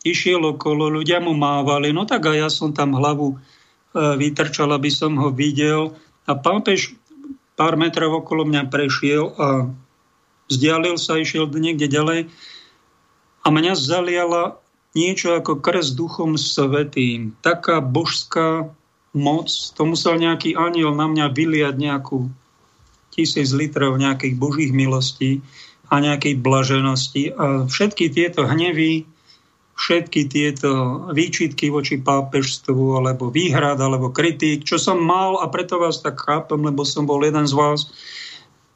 išiel okolo, ľudia mu mávali, no tak a ja som tam hlavu e, vytrčal, aby som ho videl. A pápež pár metrov okolo mňa prešiel a vzdialil sa, išiel niekde ďalej a mňa zaliala niečo ako krst Duchom Svätým. Taká božská moc, to musel nejaký anjel na mňa vyliať nejakú tisíc litrov nejakých božích milostí a nejakej blaženosti. A všetky tieto hnevy, všetky tieto výčitky voči pápežstvu, alebo výhrad, alebo kritík, čo som mal, a preto vás tak chápem, lebo som bol jeden z vás.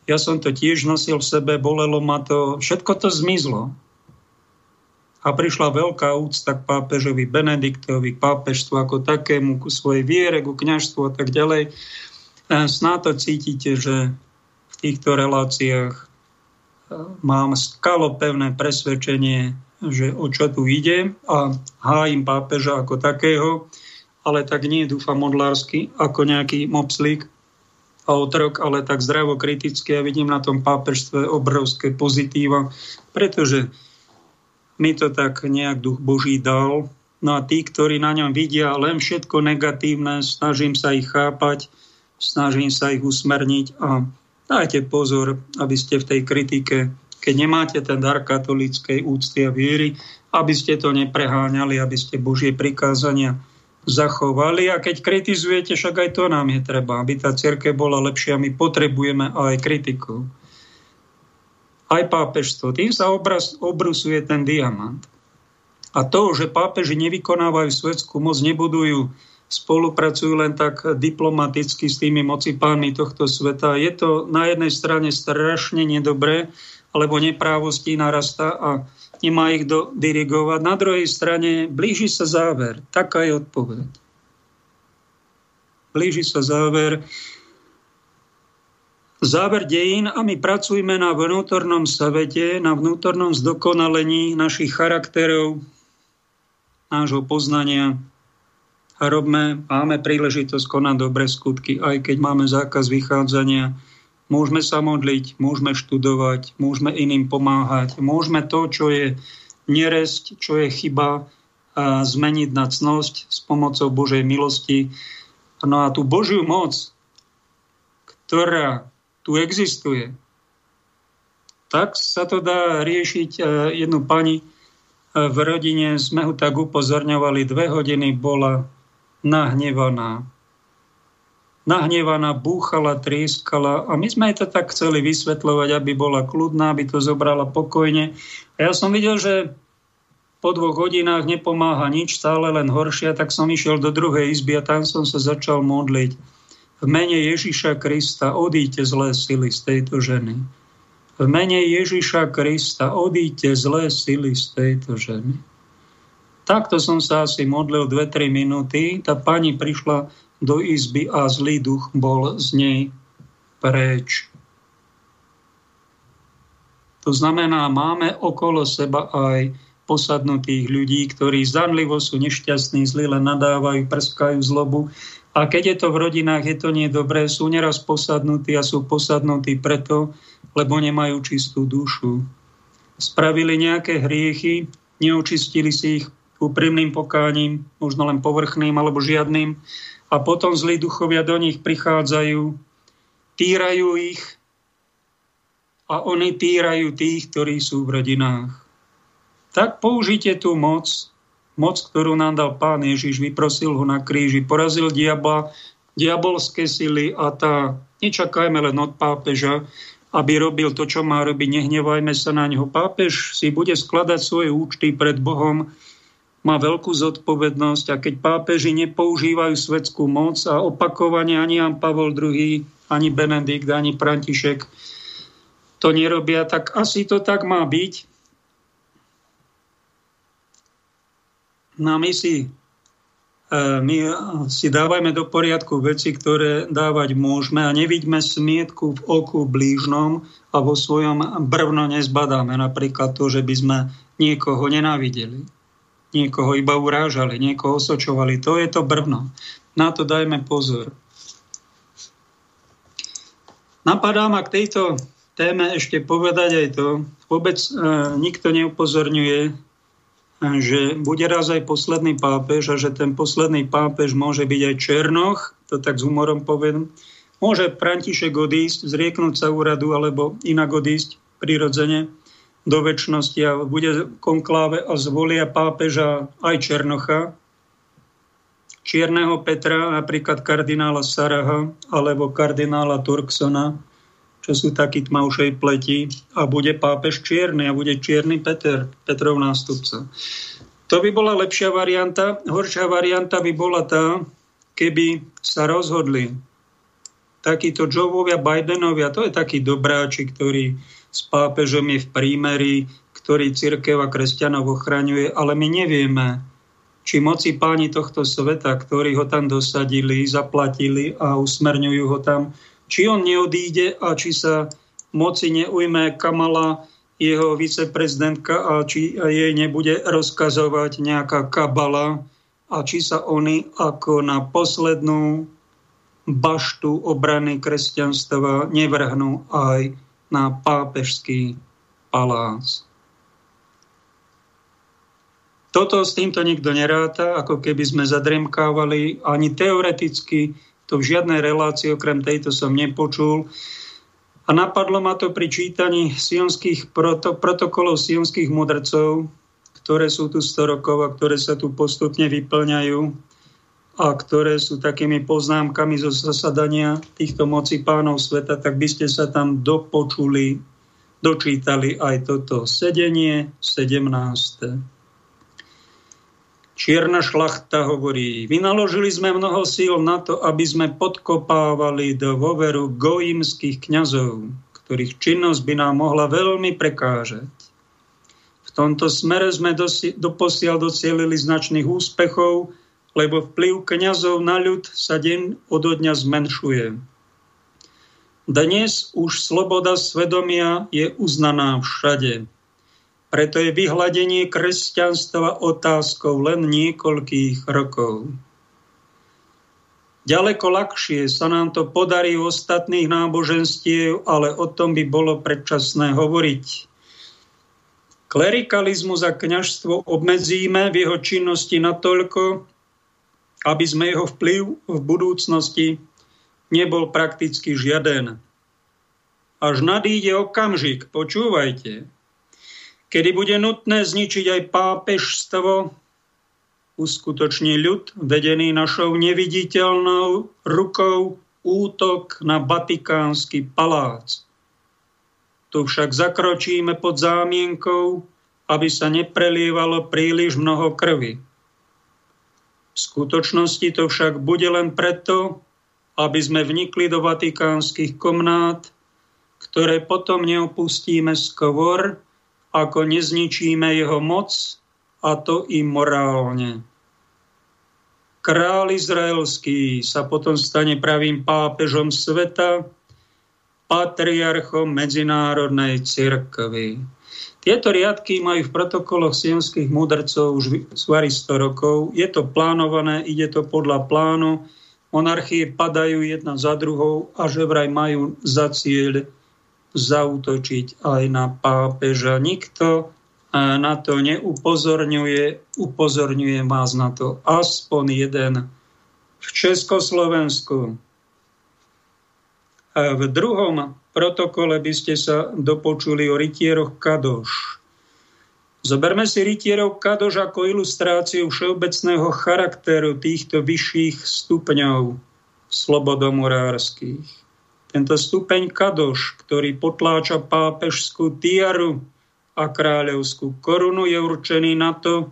Ja som to tiež nosil v sebe, bolelo ma to, všetko to zmizlo. A prišla veľká úcta k pápežovi Benediktovi, k pápežstvu ako takému, ku svojej viere, ku kňažstvu a tak ďalej. Snáď to cítite, že v týchto reláciách mám skalopevné presvedčenie, že o čo tu ide a hájim pápeža ako takého, ale tak nie dúfam modlársky, ako nejaký mopslík a otrok, ale tak zdravo kriticky a ja vidím na tom pápežstve obrovské pozitíva, pretože mi to tak nejak Duch Boží dal. No a tí, ktorí na ňom vidia len všetko negatívne, snažím sa ich chápať, snažím sa ich usmerniť a dajte pozor, aby ste v tej kritike, keď nemáte ten dar katolíckej úcty a viery, aby ste to nepreháňali, aby ste Božie prikázania zachovali. A keď kritizujete, však aj to nám je treba, aby tá cirkev bola lepšia. My potrebujeme aj kritiku. Aj pápežstvo. Tým sa obraz, obrusuje ten diamant. A to, že pápeži nevykonávajú svetskú moc, nebudujú, spolupracujú len tak diplomaticky s tými mocipánmi tohto sveta. Je to na jednej strane strašne nedobré, alebo neprávostí narastá a nemá ich do dirigovať. Na druhej strane blíži sa záver. Taká je odpoveď. Blíži sa záver. Záver dejín a my pracujeme na vnútornom svete, na vnútornom zdokonalení našich charakterov, nášho poznania, a robme, máme príležitosť konať dobré skutky, aj keď máme zákaz vychádzania. Môžeme sa modliť, môžeme študovať, môžeme iným pomáhať, môžeme to, čo je neresť, čo je chyba, a zmeniť na cnosť s pomocou Božej milosti. No a tú Božiu moc, ktorá tu existuje, tak sa to dá riešiť. Jednu pani v rodine sme ho tak upozorňovali, dve hodiny bola nahnevaná. Nahnevaná, búchala, trískala a my sme jej to tak chceli vysvetľovať, aby bola kľudná, aby to zobrala pokojne. A ja som videl, že po dvoch hodinách nepomáha nič, stále len horšia, tak som išiel do druhej izby a tam som sa začal modliť. V mene Ježiša Krista odíďte zlé sily z tejto ženy. V mene Ježiša Krista odíďte zlé sily z tejto ženy. Takto som sa asi modlil dve tri minúty. Tá pani prišla do izby a zlý duch bol z nej preč. To To znamená, máme okolo seba aj posadnutých ľudí, ktorí zdanlivo sú nešťastní, zlí, len nadávajú, prskajú zlobu. A keď je to v rodinách, je to nedobré, sú neraz posadnutí a sú posadnutí preto, lebo nemajú čistú dušu. Spravili nejaké hriechy, neočistili si ich úprimným pokáním, možno len povrchným alebo žiadnym. A potom zlí duchovia do nich prichádzajú, týrajú ich a oni týrajú tých, ktorí sú v rodinách. Tak použite tú moc, moc, ktorú nám dal Pán Ježiš, vyprosil ho na kríži, porazil diabla, diabolské sily a tá, nečakajme len od pápeža, aby robil to, čo má robiť, nehnevajme sa na ňoho. Pápež si bude skladať svoje účty pred Bohom, má veľkú zodpovednosť a keď pápeži nepoužívajú svetskú moc a opakovane ani Ján Pavol druhý, ani Benedikt, ani František to nerobia, tak asi to tak má byť. No my si, my si dávajme do poriadku veci, ktoré dávať môžeme a nevidíme smietku v oku blížnom a vo svojom brvno nezbadáme. Napríklad to, že by sme niekoho nenávideli, niekoho iba urážali, niekoho osočovali. To je to brvno. Na to dajme pozor. Napadá ma k tejto téme ešte povedať aj to. Vôbec nikto neupozorňuje, že bude raz aj posledný pápež a že ten posledný pápež môže byť aj Černoch, to tak s humorom poviem. Môže František odísť, zrieknúť sa úradu alebo inak odísť prirodzene do večnosti a bude konkláve a zvolia pápeža aj Černocha, Čierneho Petra, napríklad kardinála Saraha alebo kardinála Turksona, čo sú takí tmavšej pleti, a bude pápež čierny a bude Čierny Peter, Petrov nástupca. To by bola lepšia varianta. Horšia varianta by bola tá, keby sa rozhodli takíto Joeovia, Bidenovia, to je taký dobráči, ktorý s pápežom je v prímeri, ktorý cirkev a kresťanov ochraňuje, ale my nevieme, či moci páni tohto sveta, ktorí ho tam dosadili, zaplatili a usmerňujú ho tam, či on neodíde a či sa moci neujme Kamala, jeho viceprezidentka, a či jej nebude rozkazovať nejaká kabala a či sa oni ako na poslednú baštu obrany kresťanstva nevrhnú aj na pápežský palác. Toto s týmto nikto neráta, ako keby sme zadremkávali ani teoreticky. To v žiadnej relácii okrem tejto som nepočul. A napadlo ma to pri čítaní sionských proto, protokolov sionských mudrcov, ktoré sú tu sto rokov a ktoré sa tu postupne vyplňajú a ktoré sú takými poznámkami zo zasadania týchto moci pánov sveta, tak by ste sa tam dopočuli, dočítali aj toto. Sedenie sedemnáste. Čierna šlachta hovorí, vynaložili sme mnoho síl na to, aby sme podkopávali dôveru gojímskych kňazov, ktorých činnosť by nám mohla veľmi prekážať. V tomto smere sme dosi- doposiaľ docielili značných úspechov, lebo vplyv kňazov na ľud sa deň odo dňa zmenšuje. Dnes už sloboda svedomia je uznaná všade. Preto je vyhladenie kresťanstva otázkou len niekoľkých rokov. Ďaleko ľahšie sa nám to podarí u ostatných náboženstiev, ale o tom by bolo predčasné hovoriť. Klerikalizmus a kňažstvo obmedzíme v jeho činnosti natoľko, aby sme jeho vplyv v budúcnosti nebol prakticky žiaden. Až nadíde okamžik, počúvajte, kedy bude nutné zničiť aj pápežstvo, uskutoční ľud, vedený našou neviditeľnou rukou, útok na Vatikánsky palác. Tu však zakročíme pod zámienkou, aby sa neprelievalo príliš mnoho krvi. V skutočnosti to však bude len preto, aby sme vnikli do vatikánskych komnát, ktoré potom neopustíme skôr, ako nezničíme jeho moc, a to i morálne. Kráľ izraelský sa potom stane pravým pápežom sveta patriarchom medzinárodnej cirkvi. Tieto riadky majú v protokoloch sionských múdrcov už svari sto rokov. Je to plánované, ide to podľa plánu. Monarchie padajú jedna za druhou a že vraj majú za cieľ zaútočiť aj na pápeža. Nikto na to neupozorňuje, upozorňuje vás na to aspoň jeden v Československu. V druhom protokole by ste sa dopočuli o rytieroch Kadoš. Zoberme si rytierov Kadoš ako ilustráciu všeobecného charakteru týchto vyšších stupňov slobodomurárskych. Tento stupeň Kadoš, ktorý potláča pápežskú tiaru a kráľovskú korunu, je určený na to,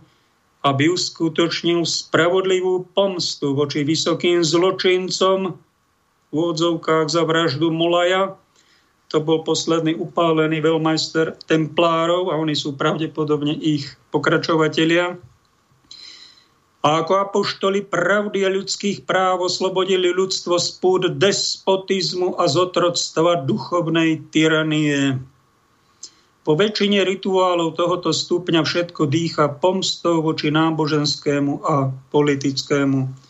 aby uskutočnil spravodlivú pomstu voči vysokým zločincom v odzovkách za vraždu Molaja. To bol posledný upálený veľmajster templárov a oni sú pravdepodobne ich pokračovatelia. A ako apoštoli pravdy a ľudských práv oslobodili ľudstvo spúd despotizmu a zotroctva duchovnej tyranie. Po väčšine rituálov tohoto stupňa všetko dýcha pomstou voči náboženskému a politickému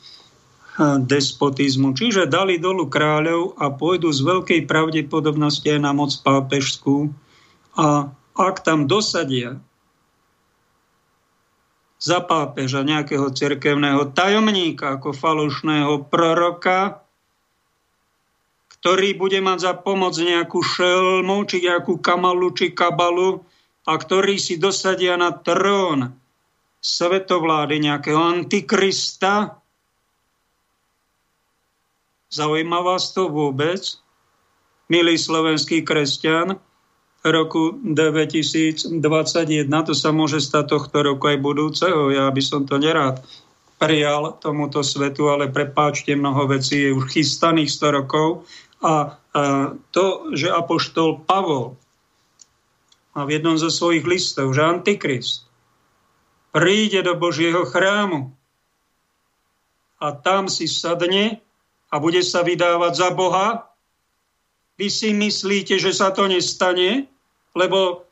despotizmu. Čiže dali dolu kráľov a pôjdu z veľkej pravdepodobnosti aj na moc pápežskú. A ak tam dosadia za pápeža nejakého cirkevného tajomníka ako falošného proroka, ktorý bude mať za pomoc nejakú šelmu, či nejakú kamalu, či kabalu, a ktorý si dosadia na trón svetovlády nejakého antikrista. Zaujíma vás to vôbec? Milý slovenský kresťan, roku dvetisícdvadsaťjeden, to sa môže stať tohto roku aj budúceho, ja by som to nerád prijal tomuto svetu, ale prepáčte, mnoho vecí je už chystaných sto rokov. A to, že apoštol Pavol má v jednom zo svojich listov, že Antikrist príde do Božieho chrámu a tam si sadne a bude sa vydávať za Boha, vy si myslíte, že sa to nestane, lebo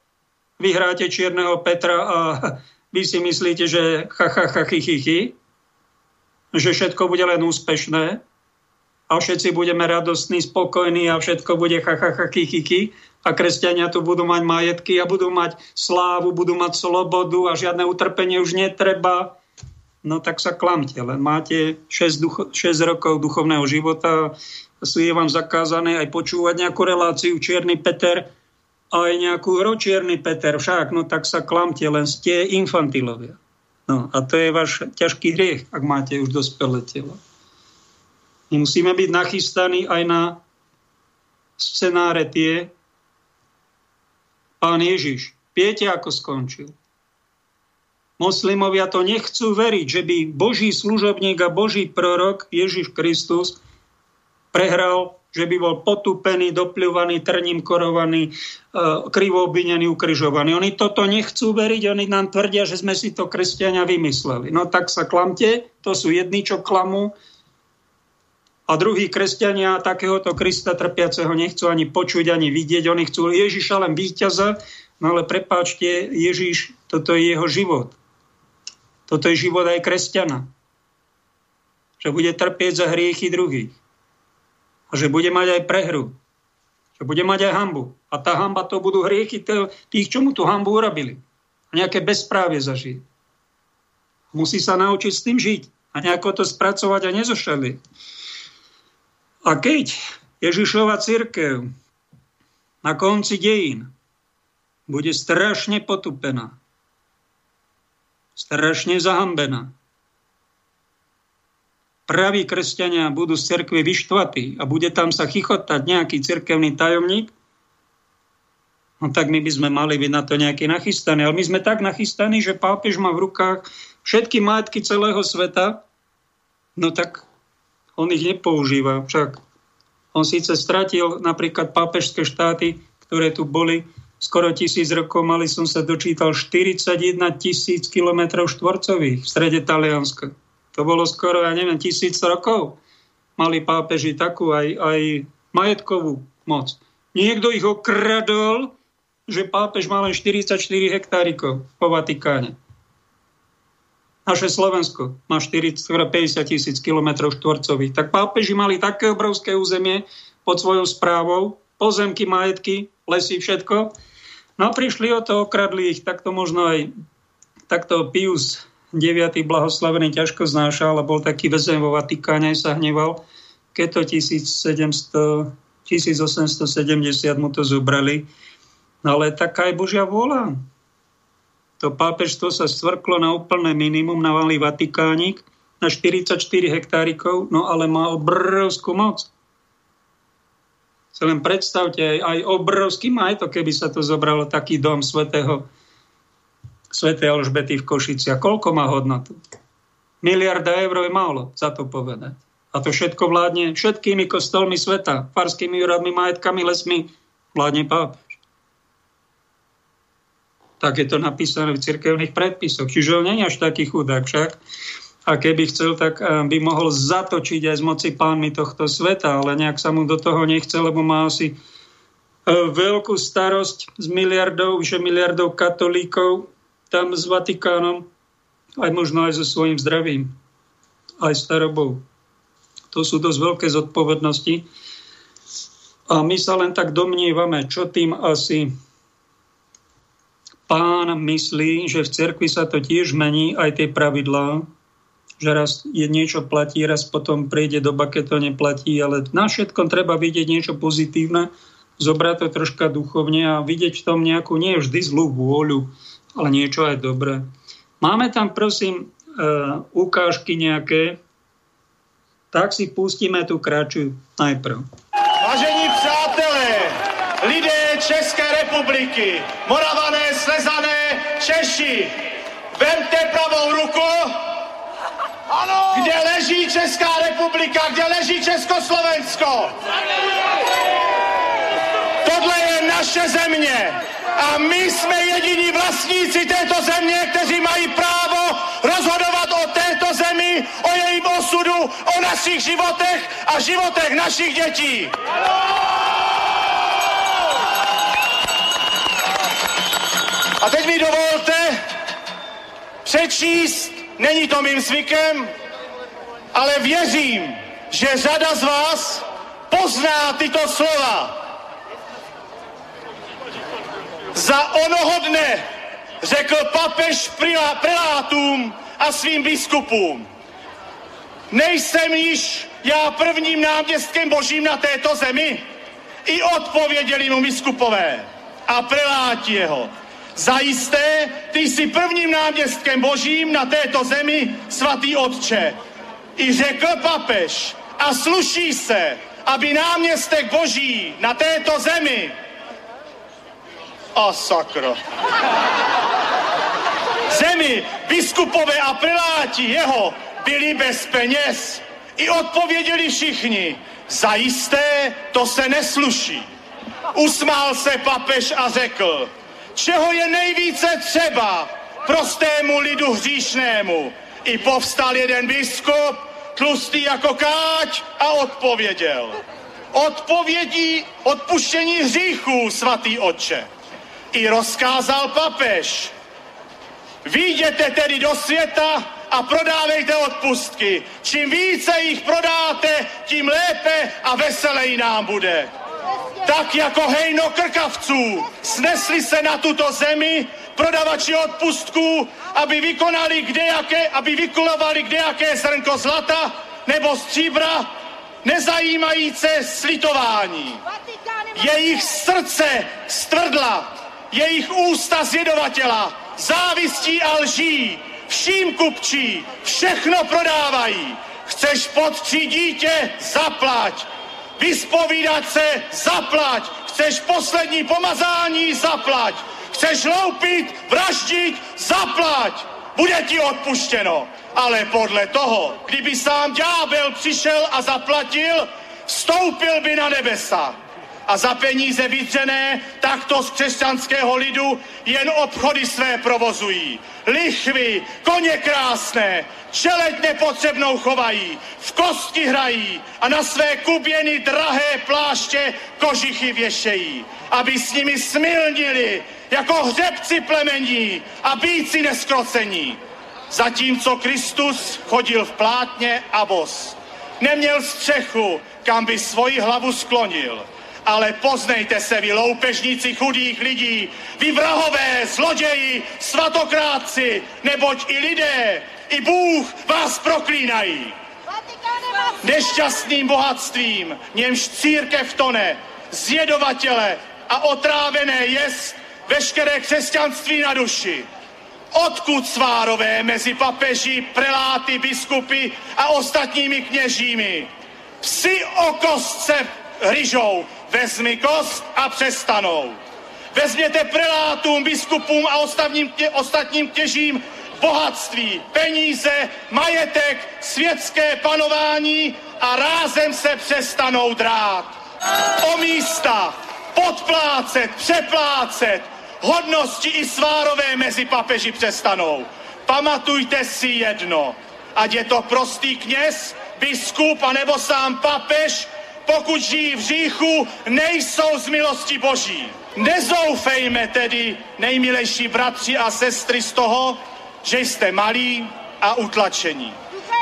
vyhráte Čierneho Petra a vy si myslíte, že ha, ha, ha, hi, hi, hi, že všetko bude len úspešné a všetci budeme radostní, spokojní a všetko bude ha, ha, ha, hi, hi, hi, a kresťania tu budú mať majetky a budú mať slávu, budú mať slobodu a žiadne utrpenie už netreba. No tak sa klamte, len máte šesť, ducho, šesť rokov duchovného života, sú je vám zakázané aj počúvať nejakú reláciu Čierny Peter, aj nejakú hru Čierny Peter však, no tak sa klamte, len ste infantilovia. No a to je váš ťažký hriech, ak máte už dospelé telo. My musíme byť nachystaní aj na scenáre tie. Pán Ježiš, viete, ako skončil? Moslimovia to nechcú veriť, že by Boží služobník a Boží prorok Ježiš Kristus prehral, že by bol potupený, dopľúvaný, trním korovaný, krivo obvinený, ukrižovaný. Oni toto nechcú veriť, oni nám tvrdia, že sme si to kresťania vymysleli. No tak sa klamte, to sú jedni, čo klamú. A druhí kresťania takéhoto Krista trpiaceho nechcú ani počuť, ani vidieť. Oni chcú Ježiša len víťaza, no ale prepáčte, Ježiš, toto je jeho život. Toto je život aj kresťana. Že bude trpieť za hriechy druhých. A že bude mať aj prehru. Že bude mať aj hanbu. A tá hanba to budú hriechy tých, čo mu tú hanbu urobili. A nejaké bezprávie zažiť. Musí sa naučiť s tým žiť. A nejako to spracovať a nezošali. A keď Ježišova cirkev na konci dejín bude strašne potupená, strašne zahambená, praví kresťania budú z cirkvi vyštvatí a bude tam sa chichotať nejaký cirkevný tajomník, no tak my by sme mali byť na to nejaký nachystaní. Ale my sme tak nachystaní, že pápež má v rukách všetky majetky celého sveta, no tak on ich nepoužíva. Však on síce stratil napríklad pápežské štáty, ktoré tu boli, skoro tisíc rokov mali, som sa dočítal, štyridsaťjeden tisíc kilometrov štvorcových v strede Talianska. To bolo skoro, ja neviem, tisíc rokov. Mali pápeži takú aj, aj majetkovú moc. Niekto ich okradol, že pápež má len štyridsaťštyri hektárikov po Vatikáne. Naše Slovensko má štyridsať, päťdesiat tisíc kilometrov štvorcových. Tak pápeži mali také obrovské územie pod svojou správou, pozemky, majetky, lesy, všetko. No a prišli o to, okradli ich, takto možno aj takto Pius deviaty blahoslavený ťažko znášal a bol taký väzeň vo Vatikáne, aj sa hneval, keď to tisíc osemsto sedemdesiat mu to zobrali. No ale taká je Božia vôľa. To pápežstvo sa stvrklo na úplné minimum, na malý Vatikánik, na štyridsaťštyri hektárikov, no ale má obrovskú moc. Sa len predstavte, aj, aj obrovský majetok, keby sa to zobralo taký dom svätého svätej Alžbety v Košici. A koľko má hodnotu? Miliarda eur je málo, za to povedať. A to všetko vládne všetkými kostolmi sveta, farskými úradmi, majetkami, lesmi, vládne pápež. Tak je to napísané v cirkevných predpisoch. Čiže on nie je až taký chudák však. A keby chcel, tak by mohol zatočiť aj z moci pánmi tohto sveta, ale nejak sa mu do toho nechce, lebo má asi veľkú starosť s miliardou, že miliardou katolíkov tam s Vatikánom, aj možno aj so svojím zdravím, aj starobou. To sú dosť veľké zodpovednosti. A my sa len tak domnievame, čo tým asi... Pán myslí, že v cirkvi sa to tiež mení, aj tie pravidlá, že raz je niečo platí, raz potom príde doba, keď to neplatí, ale na všetkom treba vidieť niečo pozitívne, zobrať to troška duchovne a vidieť v tom nejakú nie vždy zlú vôľu, ale niečo aj dobré. Máme tam, prosím, e, ukážky nejaké, tak si pustíme tú kratšiu najprv. Vážení přátelé, lidé České republiky, Moravané, Slezané, Češi, vemte pravou ruku, ano. Kde leží Česká republika, kde leží Československo. Tohle je naše země a my jsme jediní vlastníci této země, kteří mají právo rozhodovat o této zemi, o jejím osudu, o našich životech a životech našich dětí. A teď mi dovolte přečíst, není to mým zvykem, ale věřím, že řada z vás pozná tyto slova. Za onoho dne řekl papež prelátům a svým biskupům. Nejsem již já prvním náměstkem božím na této zemi? I odpověděli mu biskupové a preláti jeho. Zajisté, ty jsi prvním náměstkem božím na této zemi, svatý otče. I řekl papež, a sluší se, aby náměstek boží na této zemi... A sakra. Zemi, biskupové a preláti jeho byli bez peněz. I odpověděli všichni, zajisté, to se nesluší. Usmál se papež a řekl... Čeho je nejvíce třeba prostému lidu hříšnému? I povstal jeden biskup, tlustý jako káč a odpověděl. Odpovědí odpuštění hříchů, svatý otče. I rozkázal papež. Vyjděte tedy do světa a prodávejte odpustky. Čím více jich prodáte, tím lépe a veseleji nám bude. Tak jako hejno krkavců snesli se na tuto zemi prodavači odpustků, aby vykonali kdejaké, aby vykulovali kdejaké zrnko zlata nebo stříbra, nezajímajíce slitování. Jejich srdce stvrdla, jejich ústa zjedovatela, závistí a lží, vším kupčí, všechno prodávají. Chceš podtří dítě, zaplať. Vyspovídat se, zaplať. Chceš poslední pomazání, zaplať. Chceš loupit, vraždit, zaplať. Bude ti odpuštěno. Ale podle toho, kdyby sám ďábel přišel a zaplatil, vstoupil by na nebesa. a za peníze vytřené takto z křesťanského lidu jen obchody své provozují. Lichvy, koně krásné, čeleď nepotřebnou chovají, v kosti hrají a na své kuběny drahé pláště kožichy věšejí, aby s nimi smilnili jako hřebci plemení a býci neskrocení. Zatímco Kristus chodil v plátně a voz. Neměl střechu, kam by svoji hlavu sklonil. Ale poznejte se, vy loupežníci chudých lidí, vy vrahové, zloději, svatokráci, neboť i lidé, i Bůh vás proklínají. Nešťastným bohatstvím, němž církev tone, zjedovatele a otrávené jest veškeré křesťanství na duši. Odkud svárové mezi papeží, preláty, biskupy a ostatními kněžími? Psi o kostce hryžou, vezmi kost a přestanou. Vezměte prelátům, biskupům a ostatním, tě, ostatním kněžím bohatství, peníze, majetek, světské panování a rázem se přestanou drát. O místa, podplácet, přeplácet, hodnosti i svárové mezi papeži přestanou. Pamatujte si jedno, ať je to prostý kněz, biskup anebo sám papež, pokud žijí v říchu, nejsou z milosti Boží. Nezoufejme tedy, nejmilejší bratři a sestry, z toho, že jste malí a utlačení.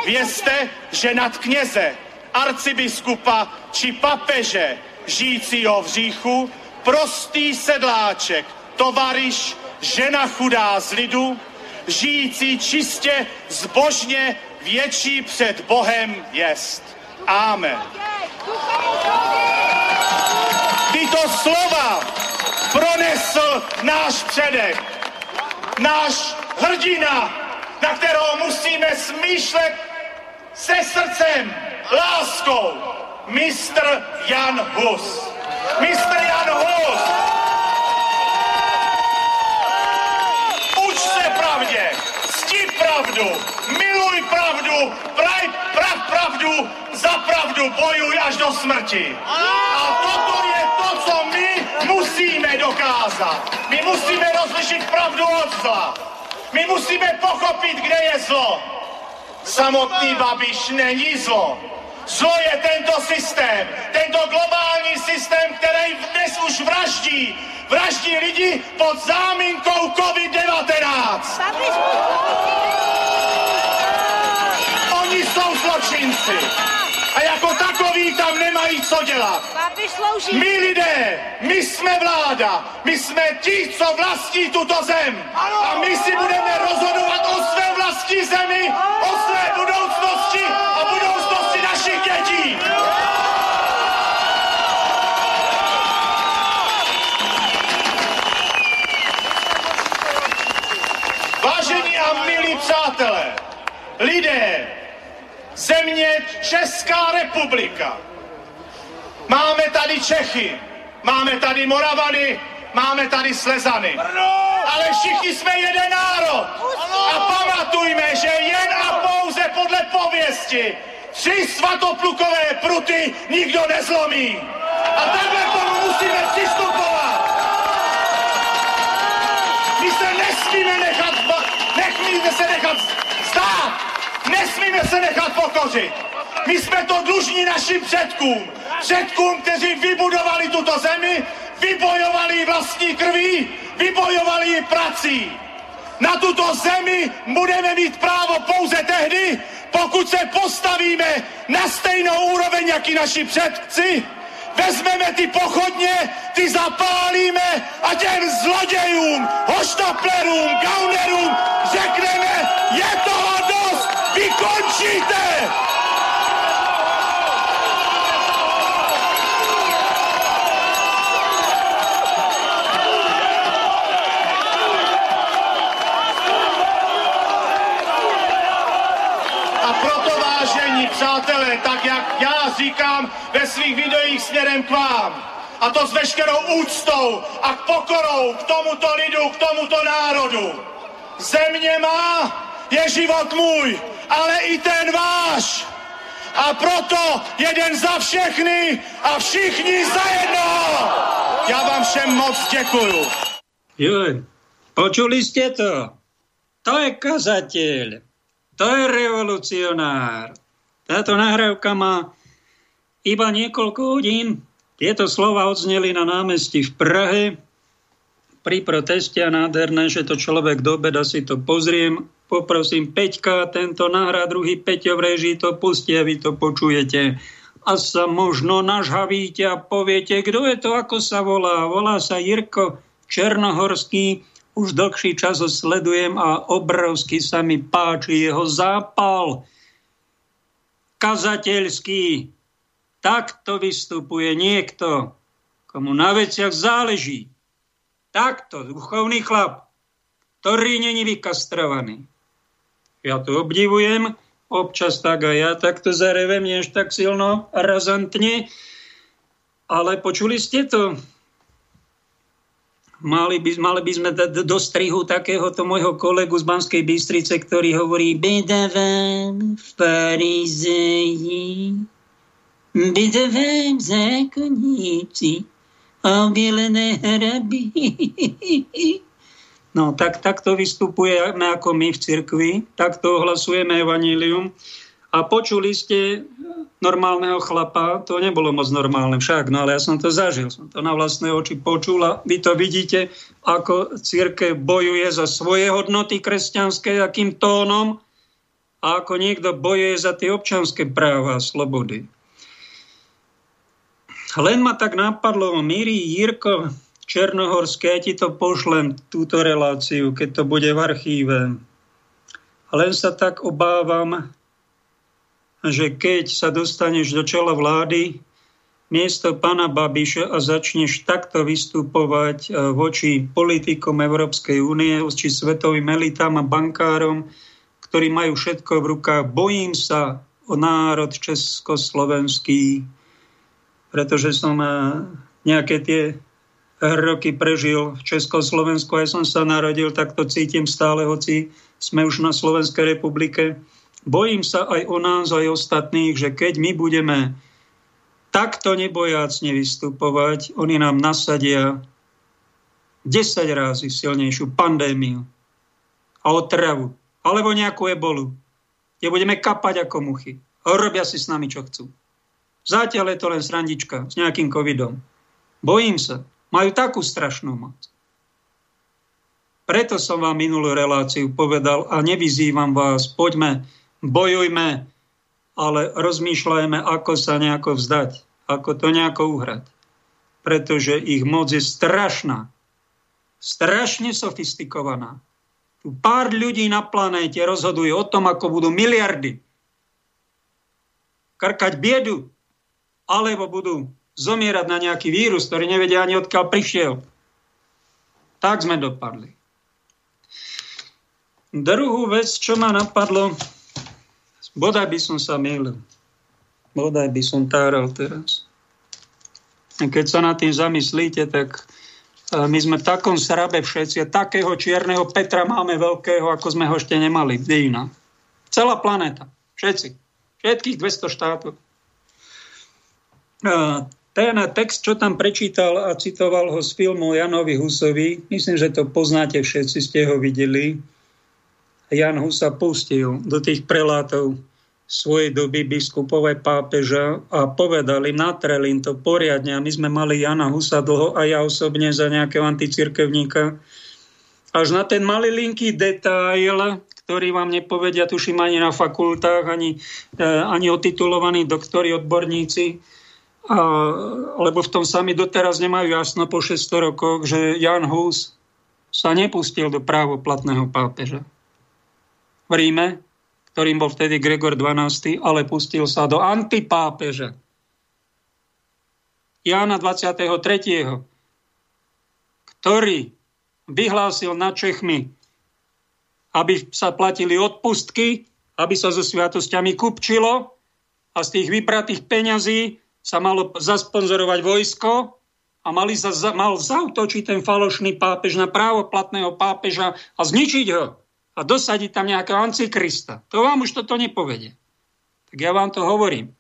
Vězte, že nad kněze, arcibiskupa či papeže žijícího v říchu, prostý sedláček, tovaryš, žena chudá z lidu, žijící čistě, zbožně, věčí před Bohem jest. Amen. Tyto slova pronesl náš předek, náš hrdina, na kterého musíme smýšlet se srdcem, láskou, mistr Jan Hus. Mistr Jan Hus! Uč se pravdě, cti pravdu, miluj pravdu, praj prav pravdu, za pravdu bojuj až do smrti. A toto je to, co my musíme dokázat. My musíme rozlišit pravdu od zla. My musíme pochopit, kde je zlo. Samotný Babiš není zlo. Zlo je tento systém, tento globální systém, který dnes už vraždí. Vraždí lidi pod záminkou COVID deväťnásť. Oni jsou zločinci. A jako takoví tam nemají co dělat. My lidé, my jsme vláda, my jsme ti, co vlastní tuto zem. A my si budeme rozhodovat o své vlastní zemi, o své budoucnosti a budoucnosti našich dětí. Vážení a milí přátelé, lidé, země Česká republika. Máme tady Čechy, máme tady Moravany, máme tady Slezany. Ale všichni jsme jeden národ. A pamatujme, že jen a pouze podle pověsti tři svatoplukové pruty nikdo nezlomí. A takhle tomu musíme přistupovat. My se nesmíme nechat, nesmíme se nechat stát. Nesmíme se nechat pokořit. My jsme to dlužní našim předkům. Předkům, kteří vybudovali tuto zemi, vybojovali ji vlastní krví, vybojovali ji prací. Na tuto zemi budeme mít právo pouze tehdy, pokud se postavíme na stejnou úroveň, jak i naši předci. Vezmeme ty pochodně, ty zapálíme a těm zlodějům, hoštaplerům, gaunerům řekneme, je toho dost, vy končíte! A proto, vážení přátelé, tak jak já říkám ve svých videích směrem k vám, a to s veškerou úctou a k pokorou k tomuto lidu, k tomuto národu. Země má, je život můj, ale i ten váš. A proto jeden za všechny a všichni za jedno. Ja vám všem moc ďakujem. Joj, počuli ste to? To je kazateľ. To je revolucionár. Táto nahrávka má iba niekoľko hodín. Tieto slova odzneli na námestí v Prahe pri proteste a nádherné, že to človek do obeda si to pozriem. Poprosím Peťka, tento nahrá, druhý Peťo v režii to pustí a vy to počujete. A sa možno nažhavíte a poviete, kto je to, ako sa volá. Volá sa Jirko Černohorský. Už dlhší čas ho sledujem a obrovsky sa mi páči jeho zápal. Kazateľský. Takto vystupuje niekto, komu na veciach záleží. Takto, duchovný chlap, ktorý není vykastrovaný. Ja to obdivujem, občas tak a ja takto zarevem, než tak silno a razantne. Ale počuli ste to? Mali by, mali by sme dať do strihu takéhoto môjho kolegu z Banskej Bystrice, ktorý hovorí Beda vám farizeji, beda vám zákonníci, obielené hraby. No, tak takto vystupujeme ako my v cirkvi, takto ohlasujeme evanjelium. A počuli ste normálneho chlapa, to nebolo moc normálne však, no ale ja som to zažil, som to na vlastné oči počul a vy to vidíte, ako cirkev bojuje za svoje hodnoty kresťanské, akým tónom, a ako niekto bojuje za tie občianske práva a slobody. Len ma tak napadlo, Miri, Jirko Černohorský, ja ti to pošlem, túto reláciu, keď to bude v archíve. Len sa tak obávam, že keď sa dostaneš do čela vlády, miesto pána Babiša a začneš takto vystupovať voči politikom Európskej únie, voči svetovým elitám a bankárom, ktorí majú všetko v rukách, bojím sa o národ československý, pretože som nejaké tie roky prežil v Československu, aj som sa narodil, tak to cítim stále, hoci sme už na Slovenskej republike. Bojím sa aj o nás, aj ostatných, že keď my budeme takto nebojácne vystupovať, oni nám nasadia desať razy silnejšiu pandémiu a otravu, alebo nejakú ebolu, kde budeme kapať ako muchy a robia si s nami, čo chcú. Zatiaľ je to len srandička s nejakým covidom. Bojím sa. Majú takú strašnú moc. Preto som vám minulú reláciu povedal a nevyzývam vás. Poďme, bojujme, ale rozmýšľajme, ako sa nejako vzdať. Ako to nejako uhrať. Pretože ich moc je strašná. Strašne sofistikovaná. Tu pár ľudí na planéte rozhoduje o tom, ako budú miliardy krkať biedu, alebo budú zomierať na nejaký vírus, ktorý nevedia ani odkiaľ prišiel. Tak sme dopadli. Druhú vec, čo ma napadlo, bodaj by som sa mýlil. Bodaj by som táral teraz. Keď sa nad tým zamyslíte, tak my sme v takom srabe všetci a takého čierneho Petra máme veľkého, ako sme ho ešte nemali. Dejina. Celá planéta. Všetci. Všetkých dvesto štátov. Ten text, čo tam prečítal a citoval ho z filmu Janovi Husovi, myslím, že to poznáte všetci, ste ho videli. Jan Husa pustil do tých prelátov svojej doby biskupov aj pápeža a povedal im, natrel im to poriadne a my sme mali Jana Husa dlho a ja osobne za nejakého anticirkevníka. Až na ten malilinký detail, ktorí vám nepovedia, tuším, ani na fakultách, ani, ani otitulovaní doktori, odborníci, A, lebo v tom sami doteraz nemajú jasno po šesťsto rokoch, že Jan Hus sa nepustil do právoplatného pápeža v Ríme, ktorým bol vtedy Gregor dvanásty, ale pustil sa do antipápeža Jána dvadsiateho tretieho, ktorý vyhlásil nad Čechmi, aby sa platili odpustky, aby sa so sviatosťami kupčilo a z tých vypratých peňazí sa malo zasponzorovať vojsko a mali sa, mal zautočiť ten falošný pápež na právoplatného pápeža a zničiť ho a dosadiť tam nejakého antikrista. To vám už toto nepovede. Tak ja vám to hovorím.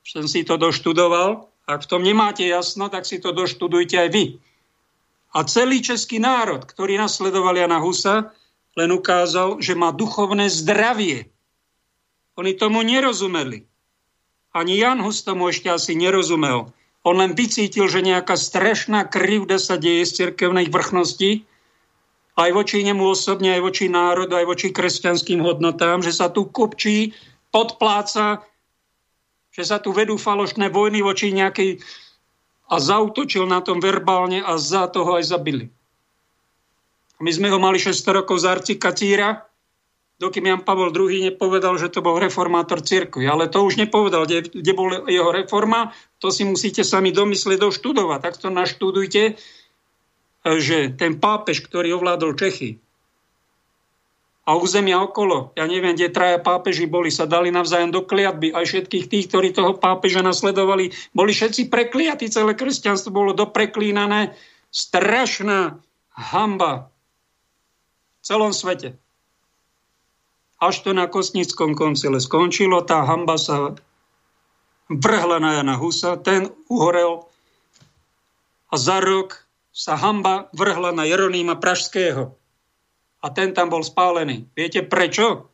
Som si to doštudoval. Ak v tom nemáte jasno, tak si to doštudujte aj vy. A celý český národ, ktorý nasledoval Jana Husa, len ukázal, že má duchovné zdravie. Oni tomu nerozumeli. Ani Jan Hus tomu ešte asi nerozumel. On len vycítil, že nejaká strašná krivda sa deje z cirkevnej vrchnosti, aj voči nemu osobne, aj voči národu, aj voči kresťanským hodnotám, že sa tu kupčí, podpláca, že sa tu vedú falošné vojny voči nejakej... A zautočil na tom verbálne a za toho aj zabili. My sme ho mali šesť rokov za arcikacíra, dokým Jan Pavol druhý nepovedal, že to bol reformátor cirkvi. Ale to už nepovedal, kde, kde bola jeho reforma. To si musíte sami domyslieť, doštudovať. Tak to naštudujte, že ten pápež, ktorý ovládol Čechy a územia okolo, ja neviem, kde traja pápeži boli, sa dali navzájom do kliatby. Aj všetkých tých, ktorí toho pápeža nasledovali, boli všetci prekliatí. Celé kresťanstvo bolo dopreklínané. Strašná hanba v celom svete. Až to na Kostnickom koncile skončilo. Tá hanba sa vrhla na Jana Husa. Ten uhorel. A za rok sa hanba vrhla na Jeronýma Pražského. A ten tam bol spálený. Viete prečo?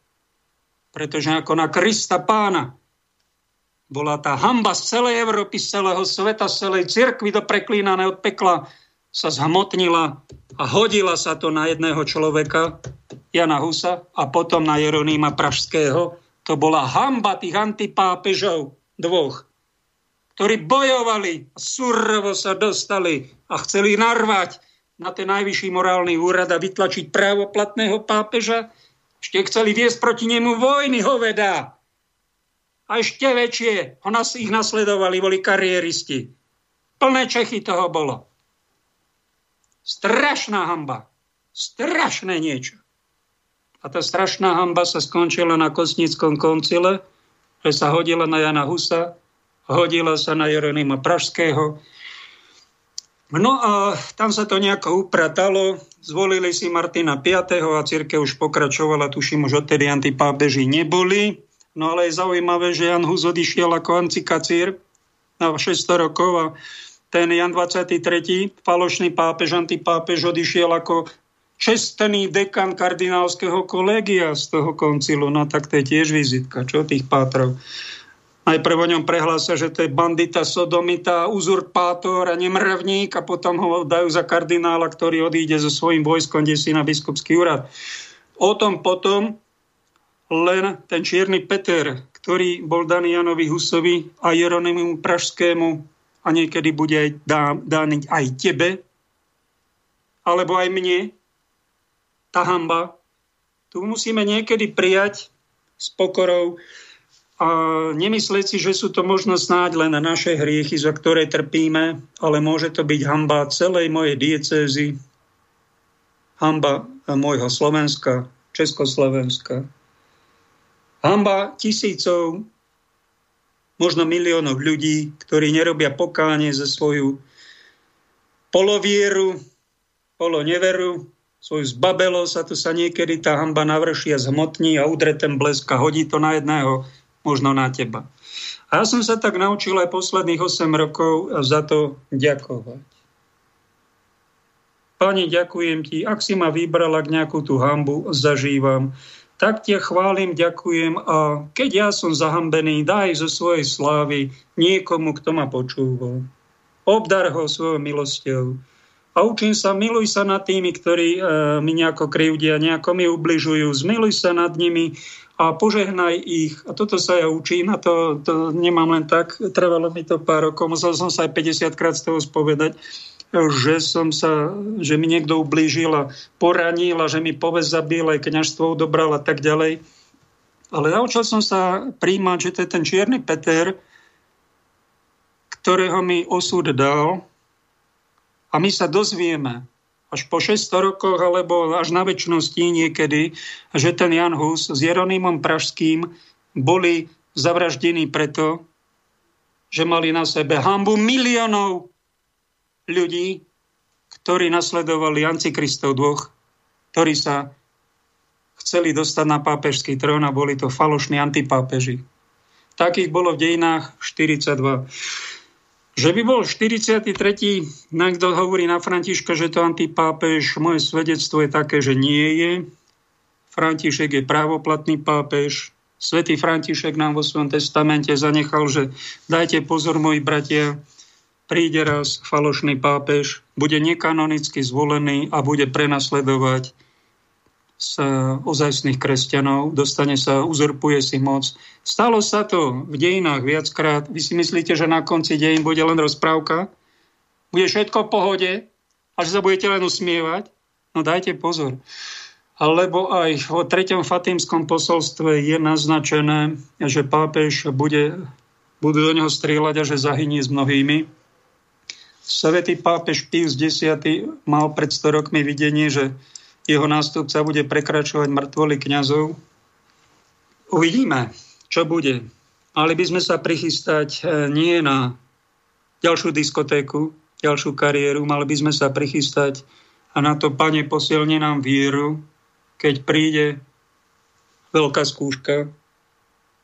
Pretože ako na Krista Pána bola tá hanba z celej Európy, z celého sveta, z celej cirkvi do preklínané od pekla sa zhmotnila a hodila sa to na jedného človeka, Jana Husa, a potom na Jeronýma Pražského. To bola hanba tých antipápežov dvoch, ktorí bojovali a surovo sa dostali a chceli narvať na ten najvyšší morálny úrad a vytlačiť právoplatného pápeža. Ešte chceli viesť proti nemu vojny, hovedá. A ešte väčšie. Ho nás, ich nasledovali, boli kariéristi. Plné Čechy toho bolo. Strašná hanba. Strašné niečo. A tá strašná hanba sa skončila na Kostnickom koncile, že sa hodila na Jana Husa, hodila sa na Jeronýma Pražského. No a tam sa to nejako upratalo, zvolili si Martina piateho a cirkev už pokračovala, tuším, už odtedy antipápeži neboli. No ale je zaujímavé, že Jan Hus odišiel ako ancikacír na šesťsto rokov a ten Jan dvadsiaty tretí, falošný pápež, antipápež, odišiel ako čestný dekan kardinálskeho kolegia z toho koncilu. No tak to je tiež vizitka, čo tých pátrov. Najprv o ňom prehlásia, že to je bandita, sodomita, uzurpátor a nemravník, a potom ho dajú za kardinála, ktorý odíde so svojím vojskom desí na biskupský úrad. O tom potom len ten Čierny Peter, ktorý bol daný Janovi Husovi a Jeronýmu Pražskému a niekedy bude aj dá, daný aj tebe, alebo aj mne, tá hanba. Tu musíme niekedy prijať s pokorou a nemyslieť si, že sú to možno snáď len naše hriechy, za ktoré trpíme, ale môže to byť hanba celej mojej diecézy, hanba môjho Slovenska, Československa, hanba tisícov, možno miliónov ľudí, ktorí nerobia pokánie za svoju polovieru, poloneveru, svoju zbabelosť, a tu sa niekedy tá hanba navrší a zhmotní a udre ten blesk a hodí to na jedného, možno na teba. A ja som sa tak naučil aj posledných osem rokov a za to ďakovať. Pane, ďakujem ti, ak si ma vybrala, k nejakú tú hanbu zažívam, tak ťa chválim, ďakujem, a keď ja som zahambený, daj zo svojej slávy niekomu, kto ma počúval. Obdar ho svojou milosťou. A učím sa, miluj sa nad tými, ktorí e, mi nejako krivdia, nejako mi ubližujú. Zmiluj sa nad nimi a požehnaj ich. A toto sa ja učím a to, to nemám len tak. Trvalo mi to pár rokov. Musel som sa aj päťdesiatkrát z toho spovedať, že som sa, že mi niekto ublížil a poranil a že mi povesť zabil, aj kňažstvo udobral a tak ďalej. Ale naučil som sa príjmať, že to je ten Čierny Peter, ktorého mi osud dal. A my sa dozvieme až po šesťsto rokoch alebo až na večnosti niekedy, že ten Jan Hus s Jeronýmom Pražským boli zavraždení preto, že mali na sebe hanbu miliónov ľudí, ktorí nasledovali antikristov dvoch, ktorí sa chceli dostať na pápežský trón a boli to falošní antipápeži. Takých bolo v dejinách štyridsaťdva. Že by bol štyridsiaty tretí, niekto hovorí na Františka, že to antipápež, moje svedectvo je také, že nie je. František je právoplatný pápež. Svätý František nám vo svojom testamente zanechal, že dajte pozor, moji bratia, príde raz falošný pápež, bude nekanonicky zvolený a bude prenasledovať sa ozajstných kresťanov, dostane sa, uzurpuje si moc. Stalo sa to v dejinách viackrát. Vy si myslíte, že na konci dejín bude len rozprávka? Bude všetko v pohode? A že sa budete len usmievať? No dajte pozor. Alebo aj v treťom fatímskom posolstve je naznačené, že pápež bude, budú do neho strieľať a že zahynie s mnohými. Svätý pápež Pius X mal pred sto rokmi videnie, že jeho nástupca bude prekračovať mŕtvoly kňazov. Uvidíme, čo bude. Mali by sme sa prichystať nie na ďalšiu diskotéku, ďalšiu kariéru, mali by sme sa prichystať a na to, Pane, posilni nám vieru, keď príde veľká skúška,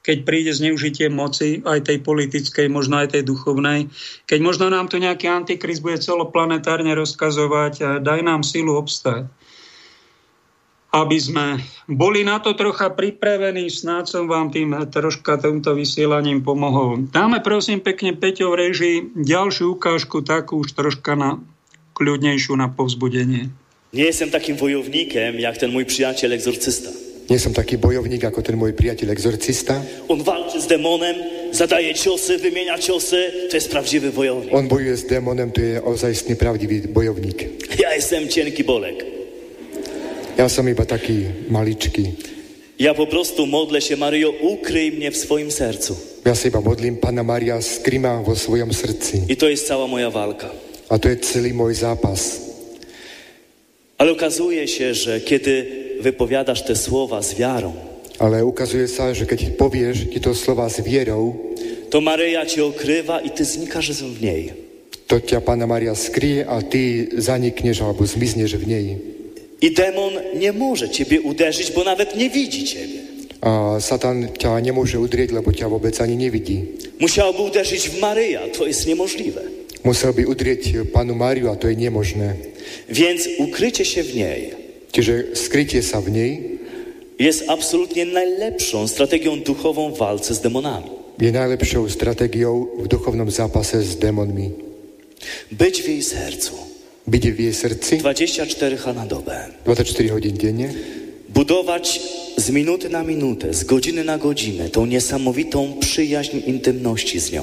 keď príde zneužitie moci, aj tej politickej, možno aj tej duchovnej, keď možno nám tu nejaký antikrist bude celoplanetárne rozkazovať a daj nám silu obstať. Aby sme boli na to trocha pripravení, snáď som vám tým troška týmto vysielaním pomohol. Dáme prosím pekne Peťo v režii ďalšiu ukážku, takú už troška na kľudnejšiu, na povzbudenie. Nie som takým bojovníkom, jak ten môj priateľ exorcista. Nie som taký bojovník, ako ten môj priateľ exorcista. On walczy s demonem, zadaje ciosy, wymienia ciosy, to jest prawdziwy bojownik. On bojuje s demonem, to je ozajstný pravdivý bojovník. Ja jestem cienki bolek. Ja som iba taký maličký. Ja po prostu modlę się, Mario, ukryj mnie w swoim sercu. Ja sa iba modlím, Panna Maria, skryj ma vo svojom srdci. I to jest cała moja walka. A to je celý môj zápas. Ale okazuje się, że kiedy wypowiadasz te słowa z wiarą, ale ukazuje sa, że kiedy powiesz te słowa z wierą, to Maria cię okrywa i ty znikasz w niej. To ťa Panna Maria skryje a ty zanikniesz albo zmizniesz w niej. I demon nie może ciebie uderzyć, bo nawet nie widzi ciebie. A Satan cię nie może uderzyć, bo cię wobec ani nie widzi. Musiałby uderzyć w Maryję, to jest niemożliwe. Musiałby uderzyć Panu Marię, a to jest niemożne. Więc ukrycie się w niej, czyli skrycie się w niej, jest absolutnie najlepszą strategią duchową w walce z demonami. Jest najlepszą strategią w duchownym zapasie z demonami. Być w jej sercu. Byť v jej srdci dvadsaťštyri na dobę, dvadsaťštyri hodín dziennie, budować z minuty na minutę, z godziny na godzinę tą niesamowitą przyjaźń intymności z nią,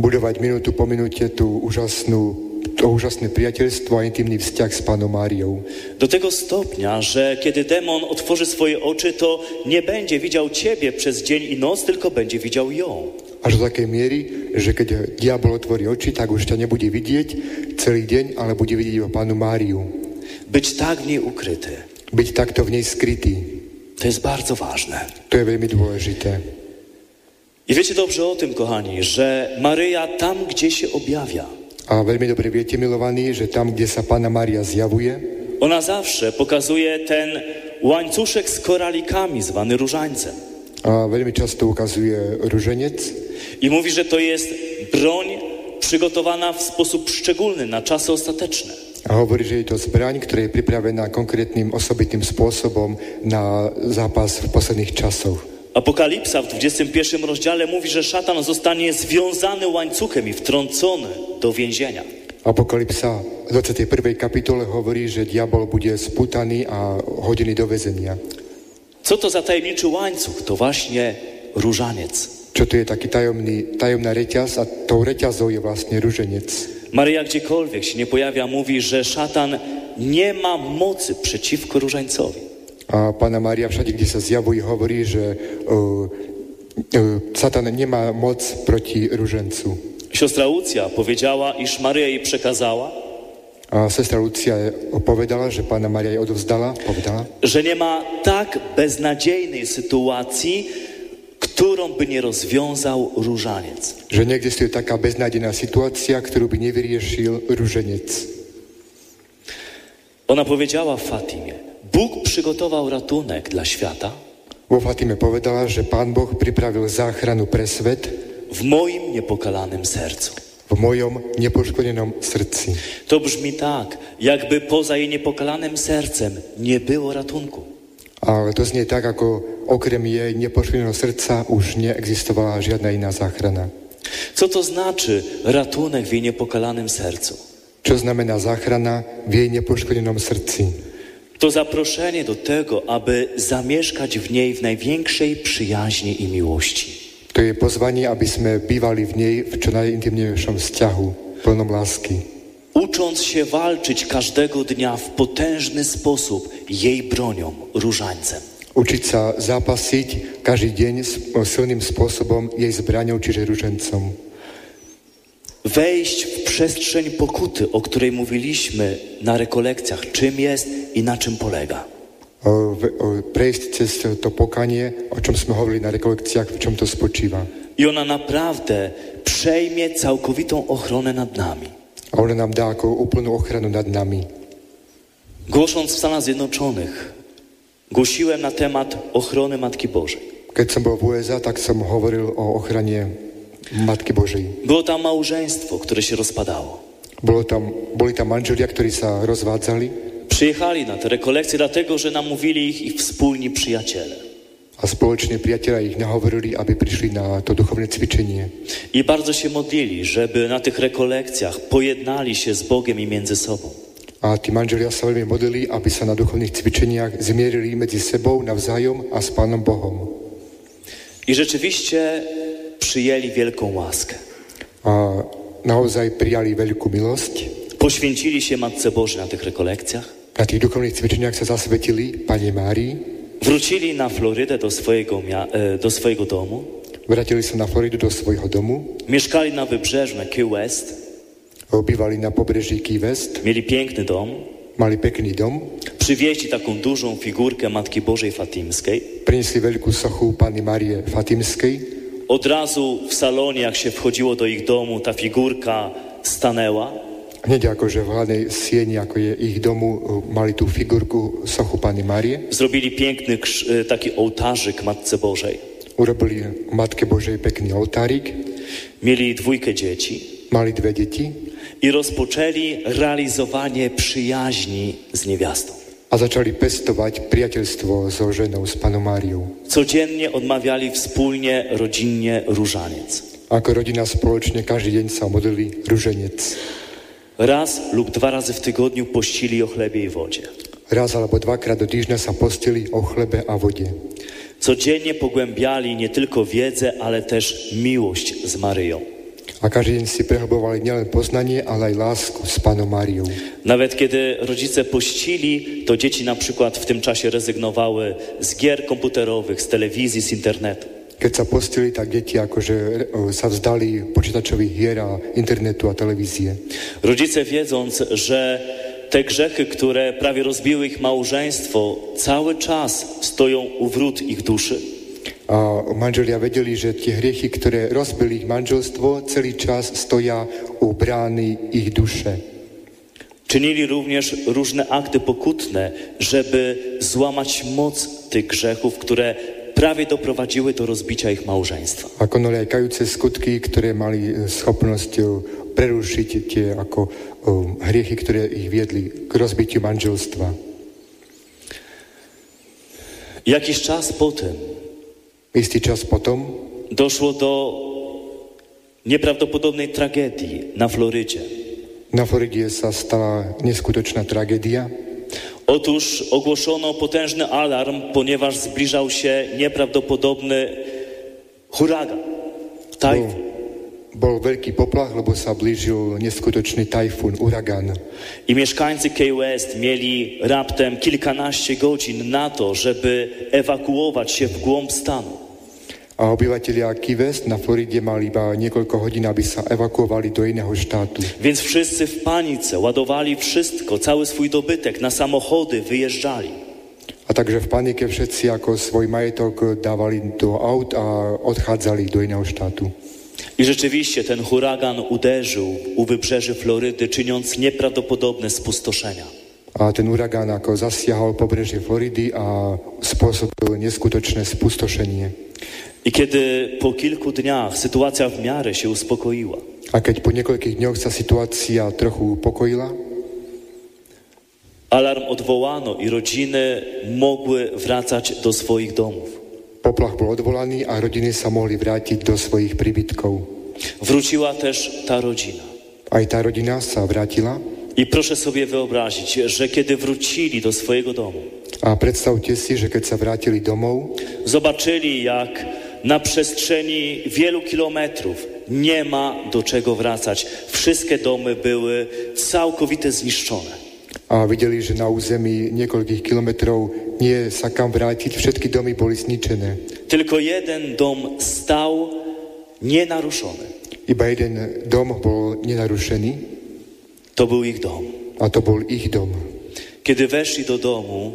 budować minutu po minucie tu ужасną, to ужасne przyjacielstwo, intymny wsťah z Panną Marią. Do tego stopnia, że kiedy demon otworzy swoje oczy, to nie będzie widział ciebie przez dzień i noc, tylko będzie widział ją. Až do takej miery, že keď diabol otvorí oči, tak už ťa nebude vidieť celý deň, ale bude vidieť iba Pannu Máriu. Byť tak v nej ukrytý. Byť takto v nej skrytý. To je bardzo ważne. To je veľmi dôležité. I wiecie dobrze o tym, kochani, że Maryja tam, gdzie się objawia. A veľmi dobre viete, milovaní, že tam, kde sa Panna Mária zjavuje, ona zawsze pokazuje ten łańcuszek z koralikami, zwany różańcem. A veľmi často ukazuje różaniec. I mówi, że to jest broń przygotowana w sposób szczególny na czasy ostateczne. A mówi, że to jest broń, która jest przyprawiona konkretnym, osobitym sposobem na zapas w ostatnich czasach. Apokalipsa w dwudziestym pierwszym rozdziale mówi, że szatan zostanie związany łańcuchem i wtrącony do więzienia. Apokalipsa w dwudziestej pierwszej kapitole mówi, że diabol będzie sputany a hodzony do więzienia. Co to za tajemniczy łańcuch? To właśnie różaniec. Čo to je taký tajomný, tajomná reťaz a tou reťazou je vlastne ruženec. Maria gdziekolwiek się nie pojawia, mówi, że szatan nie ma mocy przeciwko różańcowi. A Panna Maria wszędzie, gdzie się zjawuje, mówi, że uh, uh, szatan nie ma moc proti różańcu. Siostra Lucja powiedziała, iż Maria jej przekazała. A sestra Lucja opowiadała, że Panna Maria jej odwzdala, powiedziała, że nie ma tak beznadziejnej sytuacji, którą by nie rozwiązał różaniec. Że nie istnieje taka beznadziejna sytuacja, którą by nie wyjaśnił różaniec. Ona powiedziała w Fatimie: Bóg przygotował ratunek dla świata. Vo Fatime povedala, že Pán Boh pripravil záchranu pre svet v moim nepokalanym sercu. V mojom nieposzkodzonym sercu. To brzmi tak, jakby poza jej niepokalanym sercem nie było ratunku. Ale to znie tak, jak okrem jej nieposzkodzonego serca już nie egzystowała żadna inna zachrana. Co to znaczy ratunek w jej niepokalanym sercu? Co znamená záchrana v jej nepoškodenom srdci? To zaproszenie do tego, aby zamieszkać w niej w największej przyjaźni i miłości. To je pozwanie, abyśmy bywali w niej w co najintymniejszym związku, pełnym łaski. Ucząc się walczyć każdego dnia w potężny sposób jej bronią, różańcem. Uczyć się zapasić każdy dzień silnym sposobem jej zbranią, czyli różańcem. Wejść w przestrzeń pokuty, o której mówiliśmy na rekolekcjach, czym jest i na czym polega. Przejść przez to pokanie, o czymśmy mówili na rekolekcjach, w czym to spoczywa. I ona naprawdę przejmie całkowitą ochronę nad nami. A ona nam da úplnú ochranu nad nami. Głosząc w Stanach Zjednoczonych, głosiłem na temat ochrony Matki Bożej. Kiedy som bol v U S A, tak som hovoril o ochranie Matki Bożej. Było tam małżeństwo, które się rozpadało. Było tam, byli tam mężowie, którzy się rozwadzali. Przyjechali na te rekolekcje dlatego, że namówili ich ich wspólni przyjaciele. A społecznie przyjaciele ich nahovorili, aby przyszli na to duchowne ćwiczenie. I bardzo się modlili, żeby na tych rekolekcjach pojednali się z Bogiem i między sobą. A ti manželia sa veľmi modlili, aby sa na duchovných cvičeniach zmierili między sobą nawzajem a z Panem Bohom. I rzeczywiście przyjęli wielką łaskę. A naozaj przyjęli wielką miłość. Poświęcili się Matce Bożej na tych rekolekcjach. Na tych duchownych ćwiczeniach się zaswiecili Pani Marii. Wrócili na Florydę do swojego, do swojego domu. Wrócili się na Florydę do swojego domu. Mieszkali na wybrzeżu na Key West. Obywali na pobreżu Key West. Mieli piękny dom. Mali piękny dom. Przywieźli taką dużą figurkę Matki Bożej Fatimskiej. Przynieśli wielką sochu Pani Marii Fatimskiej. Od razu w salonie, jak się wchodziło do ich domu, ta figurka stanęła. Hneď akože v hlavnej sieni, ako je ich domu, mali tú figurku sochu Panny Márie. Zrobili piękny taki ołtarzyk Matce Bożej. Urobili Matce Bożej piękny ołtarik. Mieli dwójkę dzieci. Mali dwie dzieci. I rozpoczęli realizowanie przyjaźni z niewiastą. A zaczęli pestować przyjacielstwo z żoną, z Panną Marią. Codziennie odmawiali wspólnie, rodzinnie różaniec. Jako rodzina społecznie każdy dzień sam modlili różaniec. Raz lub dwa razy w tygodniu pościli o chlebie i wodzie. Raz albo dwakrát do týždňa sa postili o chlebe a wodě. Codziennie pogłębiali nie tylko wiedzę, ale też miłość z Maryją. A każdy dzień si prehlbovali nielen poznanie, ale i lásku z Panną Marią. Nawet kiedy rodzice pościli, to dzieci na przykład w tym czasie rezygnowały z gier komputerowych, z telewizji, z internetu. Kiedy sa postili, tak dzieci jakože sa vzdali počítačových hier a internetu a telewizji. Rodzice wiedząc, że te grzechy, które prawie rozbiły ich małżeństwo, cały czas stoją u wrót ich duszy. A manželia vedeli, že tie hriechy, ktoré rozbili ich manželstvo, celý čas stoja u brány ich duše. Czynili również różne akty pokutne, żeby złamać moc tych grzechów, które prawie doprowadziły do rozbicia ich małżeństwa. A konali aj kajúce skutky, ktoré mali schopnosť prerušiť tie ako hriechy, ktoré ich viedli k rozbitiu manželstva. Jakiś czas po tym istý czas potom doszło do nieprawdopodobnej tragedii na Florydzie. Na Florydzie stała nieskuteczna tragedia. Otóż ogłoszono potężny alarm, ponieważ zbliżał się nieprawdopodobny huragan, tajfun. Bol wielki poplach, lebo sa blížil nieskuteczny tajfun, huragan. I mieszkańcy Key West mieli raptem kilkanaście godzin na to, żeby ewakuować się w głąb stanu. A obyvatelia Key West na Florydzie mali iba niekoľko hodín, aby sa evakuovali do iného štátu. Więc wszyscy w panice ładowali wszystko, cały swój dobytek na samochody, wyjeżdżali. A także w panice wszyscy jako swój majetok dawali do aut a odchádzali do iného štátu. I rzeczywiście ten huragan uderzył u wybrzeży Florydy, czyniąc nieprawdopodobne spustoszenia. a ten uragán ako zasiahol pobrežie Floridy a spôsobil neskutočné spustošenie. I kiedy po kilku dniach sytuacja w miarę się uspokoiła. A kiedy po niekoľkých dňoch sa sytuacja trochu upokojila? Alarm odwołano i rodziny mogły wracać do swoich domów. Poplach był odwołany, a rodziny sa mogli vrátiť do swoich príbytkov. Wróciła też ta rodzina. A i ta rodzina sa vrátila. I proszę sobie wyobrazić, że kiedy wrócili do swojego domu. A predstavte si, že keď sa vrátili domov, zobaczyli, jak na przestrzeni wielu kilometrów nie ma do czego wracać. Wszystkie domy były całkowicie zniszczone. A widzieli, że na území niekoľkých kilometrów nie sa kam vrátiť, všetky domy boli zničené. Tylko jeden dom stał nienaruszony. Iba jeden dom bol nienarušený. To był ich dom. A to był ich dom. Kiedy weszli do domu,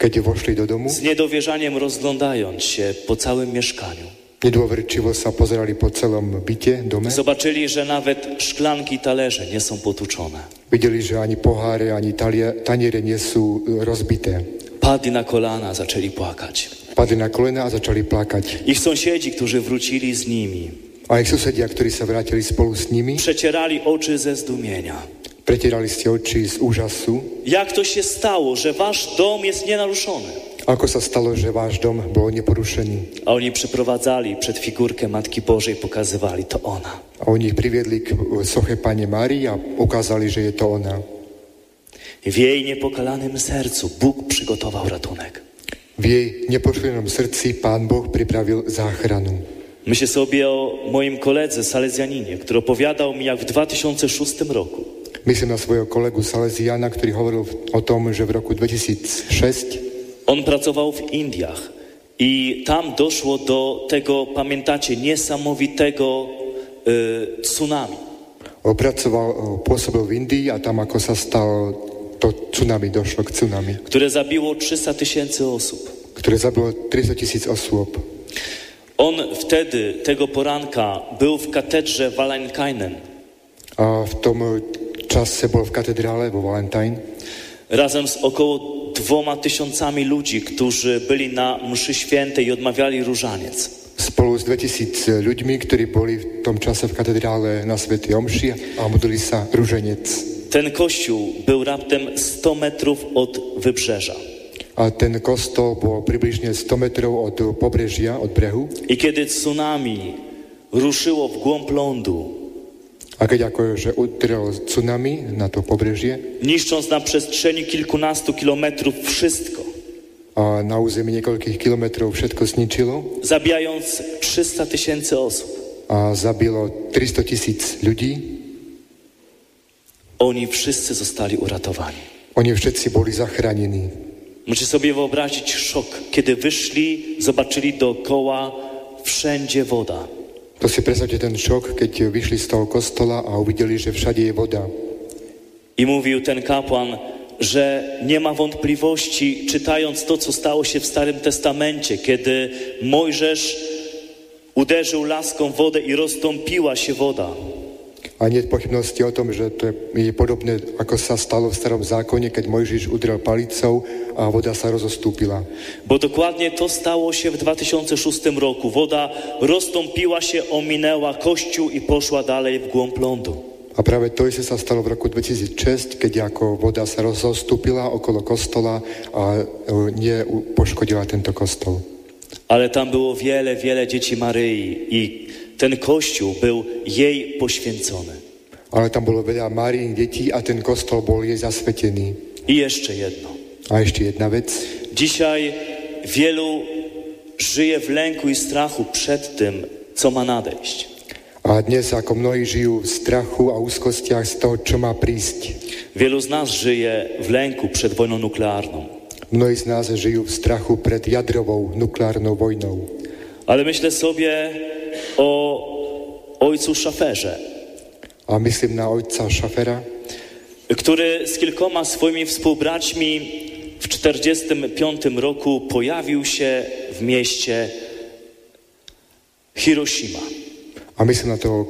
Kiedy weszli do domu, z niedowierzaniem rozglądając się po całym mieszkaniu, niedôverčivo sa pozerali po celom byte, dome. Zobaczyli, że nawet szklanki i talerze nie są potłuczone. Widzieli, że ani pohary, ani talie, taniery nie są rozbite. Padli na kolana, zaczęli płakać. Padli na kolana, a zaczęli płakać. Ich sąsiedzi, którzy wrócili z nimi, a ich sąsiedzi, którzy się wrócili spolu z nimi, przecierali oczy ze zdumienia. Pretierali ste oči z úžasu. Jak to się stało, że wasz dom jest nienaruszony? Ako sa stalo, že váš dom bol neporušený? A oni przyprowadzali przed figurkę Matki Bożej, pokazywali, to ona. A oni ich priviedli k soche Panny Marii a ukázali, že je to ona. W jej niepokalanym sercu Bóg przygotował ratunek. W jej niepoškvrnenom srdci Pán Boh pripravil záchranu. Myślę sobie o moim koledze salezjaninie, który opowiadał mi, jak w dwa tysiące szóstym roku. Myślę na swojego kolegę salezjana, który mówił o tym, że w roku dwa tysiące szóstym on pracował w Indiach i tam doszło do tego, pamiętacie, niesamowitego y, tsunami. Opracował, pôsobil w Indii, a tam jako sa stalo to tsunami, doszło k tsunami. Które zabiło trzysta tysięcy osób. Które zabiło trzysta tysięcy osób. On wtedy, tego poranka, był w katedrze Valenkainen. A w tym czasie był w katedrale bo Valentine. Razem z około dwoma tysiącami ludzi, którzy byli na mszy świętej i odmawiali różaniec. Spolu z dwa tysiące ludźmi, którzy byli w tym czasie w katedrale na świętej omszy, a modlili się różaniec. Ten kościół był raptem sto metrów od wybrzeża. A ten kostoł był przybliżnie sto metrów od pobreżia, od brehu. I kiedy tsunami ruszyło w głąb lądu, a kiedy jako, że uderzyło tsunami na to pobreżie, niszcząc na przestrzeni kilkunastu kilometrów wszystko, a na území niekoľkých kilometrów wszystko zniszczyło, zabijając trzysta tysięcy osób, a zabiło trzysta tysięcy ludzi, oni wszyscy zostali uratowani. Oni wszyscy byli zachranieni. Możecie sobie wyobrazić szok, kiedy wyszli, zobaczyli dookoła wszędzie woda. To si predstavte ten szok, kiedy wyszli z tego kostola a uvideli, że wszędzie jest woda. I mówił ten kapłan, że nie ma wątpliwości, czytając to, co stało się w Starym Testamencie, kiedy Mojżesz uderzył laską w wodę i roztąpiła się woda. A nie pochybnosti o tom, že to je podobné, ako sa stalo v starom zákone, keď Mojžiš udrel palicou a voda sa rozostúpila. Bo dokładnie to stało się w dwa tysiące szóstym roku. Woda roztąpiła się, ominęła kościół i poszła dalej w głąb lądu. A práve to isté sa stalo v roku dwa tysiące szóstym, keď ako voda sa rozostúpila okolo kostola a nie poškodila tento kostol. Ale tam było wiele, wiele dzieci Maryi i ten kościół był jej poświęcony. Ale tam było wiele Marii, dzieci, a ten kościół był jej zaswięcony. I jeszcze jedno. A jeszcze jedna rzecz. Dzisiaj wielu żyje w lęku i strachu przed tym, co ma nadejść. A dnes, jako mnohí żyją w strachu a úzkostiach z toho, co ma przyjść. Wielu z nas żyje w lęku przed wojną nuklearną. Mnohí z nas żyją w strachu przed jadrową, nuklearną wojną. Ale myślę sobie o ojcu Schaferze. A myślę na ojca Schafera, który z kilkoma swoimi współbraćmi w czterdziestym piątym roku pojawił się w mieście Hiroshima. A myślę na to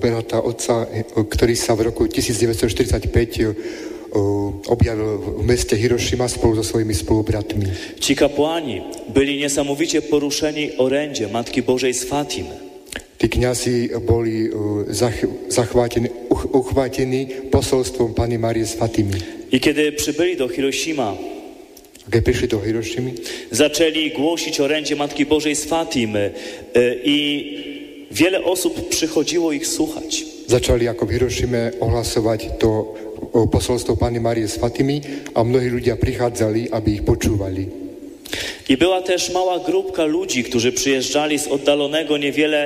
brata ojca, który sa w roku tysiąc dziewięćset czterdzieści pięć objavil w mieście Hiroshima spolu ze swoimi współbratmi. Ci kapłani byli niesamowicie poruszeni orędziem Matki Bożej z Fatimy. Ti kňazi boli zachvácení, uchvácení posolstvom Panny Márie z Fatimy. I kiedy przybyli do Hiroshima, do Hiroshimy, zaczęli głosić orędzie Matki Bożej z Fatimy i wiele osób przychodziło ich słuchać. Zaczęli jako w Hiroshime ohlasować to posolstvo Panny Márie z Fatimy a mnohí ľudia prichádzali, aby ich počúvali. I była też mała grupka ludzi, którzy przyjeżdżali z oddalonego niewiele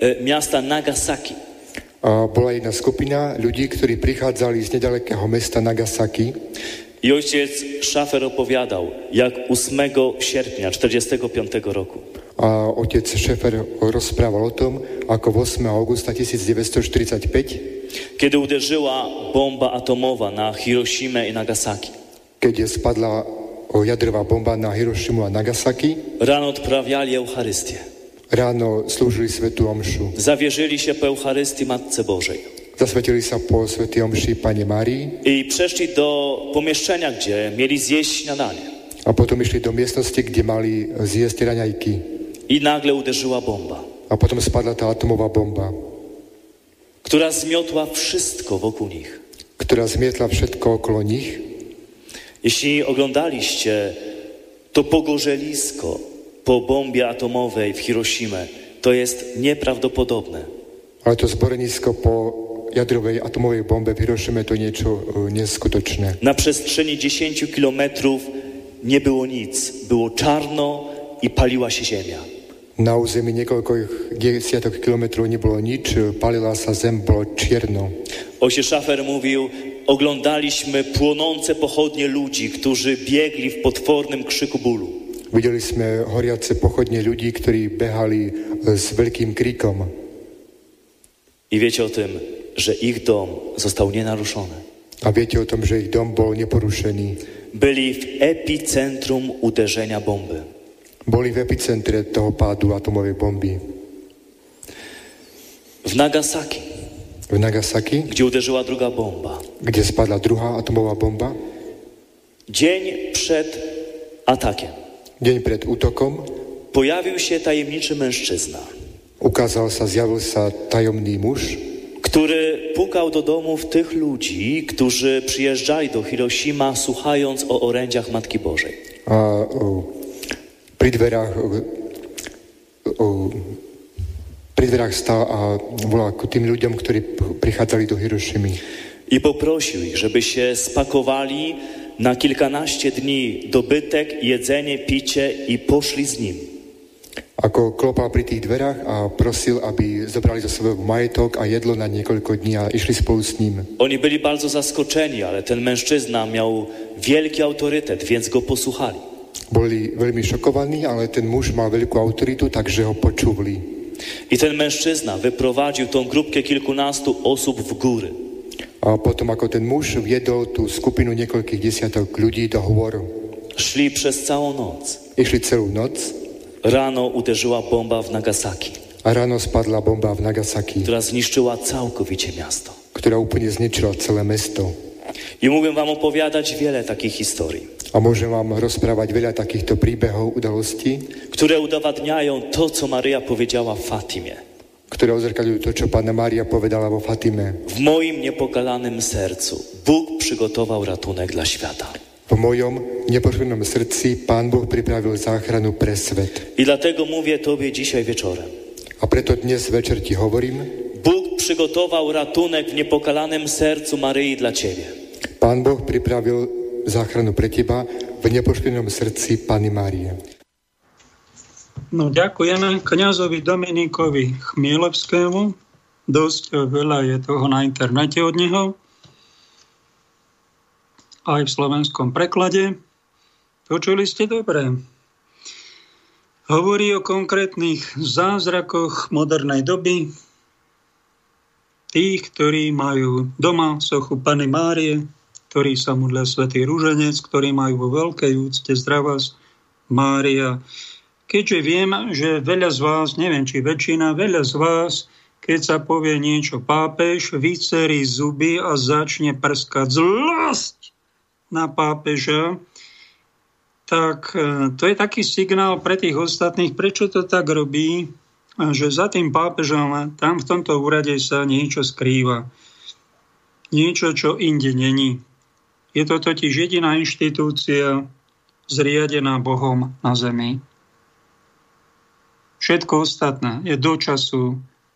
e, miasta Nagasaki. A była jedna skupina ludzi, którzy przyjeżdżali z niedalekiego miasta Nagasaki. I ojciec Schafer opowiadał, jak ósmego sierpnia czterdziestego piątego roku. A ojciec Schafer rozprawał o tym, jak ósmeho augusta tysiąc deväťsto štyridsaťpäť, kiedy uderzyła bomba atomowa na Hiroshimę i Nagasaki. Kiedy spadła jadrová bomba na Hirošimu a Nagasaki. Ráno odprawiali Eucharystię. Ráno slúžili svätú omšu. Zawierzyli się po Eucharystii Matce Bożej. Zasvetili sa po svätej omši Panne Márii. I przeszli do pomieszczenia, gdzie mieli zjeść śniadanie. A potom išli do miestnosti, kde mali zjesť raňajky. I nagle uderzyła bomba. A potom spadla ta atomová bomba, która zmiotła wszystko wokół nich. Która zmietla wszystko okolo nich. Jeśli oglądaliście to pogorzelisko po bombie atomowej w Hiroshimie, to jest nieprawdopodobne. Ale to zborenisko po jadrowej atomowej bombie w Hiroshimie to niečo nieskuteczne. Na przestrzeni desať kilometrów nie było nic. Było czarno i paliła się ziemia. Na území niekoľkých desiatok kilometrov nebolo nič, palila sa zem, bolo čierno. Ojciec Schafer mówił, oglądaliśmy płonące pochodnie ludzi, którzy biegli w potwornym krzyku bólu. Widzieliśmy horiace pochodnie ludzi, którzy biegali z wielkim krikom. I wiecie o tym, że ich dom został nienaruszony. A wiecie o tym, że ich dom był nieporuszony. Byli w epicentrum uderzenia bomby. Byli w epicentre tego padu atomowej bomby. W Nagasaki. W Nagasaki, gdzie uderzyła druga bomba. Gdzie spadła druga atomowa bomba. Dzień przed atakiem. Dzień przed utokom. Pojawił się tajemniczy mężczyzna. Ukazał się, zjawił się tajemny mąż, który pukał do domów tych ludzi, którzy przyjeżdżali do Hiroshima, słuchając o orędziach Matki Bożej. A o, przy dverach o, o, pri dverách stál a volal k tým ľuďom, ktorí prichádzali do Hirošimy. I poprosił ich, żeby się spakowali na kilkanaście dni dobytek, jedzenie, picie i poszli z nim. Ako klopal pri tých dverách a prosil, aby zobrali ze sobą majetok a jedlo na niekoľko dní a išli spolu s ním. Oni byli bardzo zaskoczeni, ale ten mężczyzna miał wielki autorytet, więc go posłuchali. Boli veľmi szokowani, ale ten muž mal veľkú autoritu, takže ho počuli. I ten mężczyzna wyprowadził tą grupkę kilkunastu osób w góry. A potem, jako ten mąż wjedł tu skupinę niekoľkých desiatok ludzi do góry. Szli przez całą noc. I szli całą noc. Rano uderzyła bomba w Nagasaki. A rano spadła bomba w Nagasaki. Która zniszczyła całkowicie miasto. Która zupełnie zniszczyła całe miasto. I mogę wam opowiadać wiele takich historii. A może wam rozprawiać wiele takich to příběhů, udalostí, które udowadniają to, co Maria powiedziała w Fatimie. Które odzrkadliły to, co Panna Maria powiedziała w Fatimie. W moim niepokalanym sercu Bóg przygotował ratunek dla świata. W moim niepokalanym sercu Pan Bóg przyprawił záchranu pre svet. I dlatego mówię tobie dzisiaj wieczorem. A preto dnes večer ti hovorím. Bóg przygotował ratunek w niepokalanym sercu Maryi dla ciebie. Pan Bóg przyprawił záchranu pre teba v nepoškvrnenom srdci Panny Márie. No ďakujeme kňazovi Dominikovi Chmielevskému. Dosť veľa je toho na internete od neho. Aj v slovenskom preklade. Počuli ste dobre. Hovorí o konkrétnych zázrakoch modernej doby. Tých, ktorí majú doma sochu Panny Márie, ktorí sa modlia svätý Ruženec, ktorí majú vo veľkej úcte zdravás Mária. Keďže viem, že veľa z vás, neviem či väčšina, veľa z vás, keď sa povie niečo pápež, vycerí zuby a začne prskať zlosť na pápeža, tak to je taký signál pre tých ostatných, prečo to tak robí, že za tým pápežom tam v tomto úrade sa niečo skrýva. Niečo, čo inde není. Je to totiž jediná inštitúcia zriadená Bohom na zemi. Všetko ostatné je do času,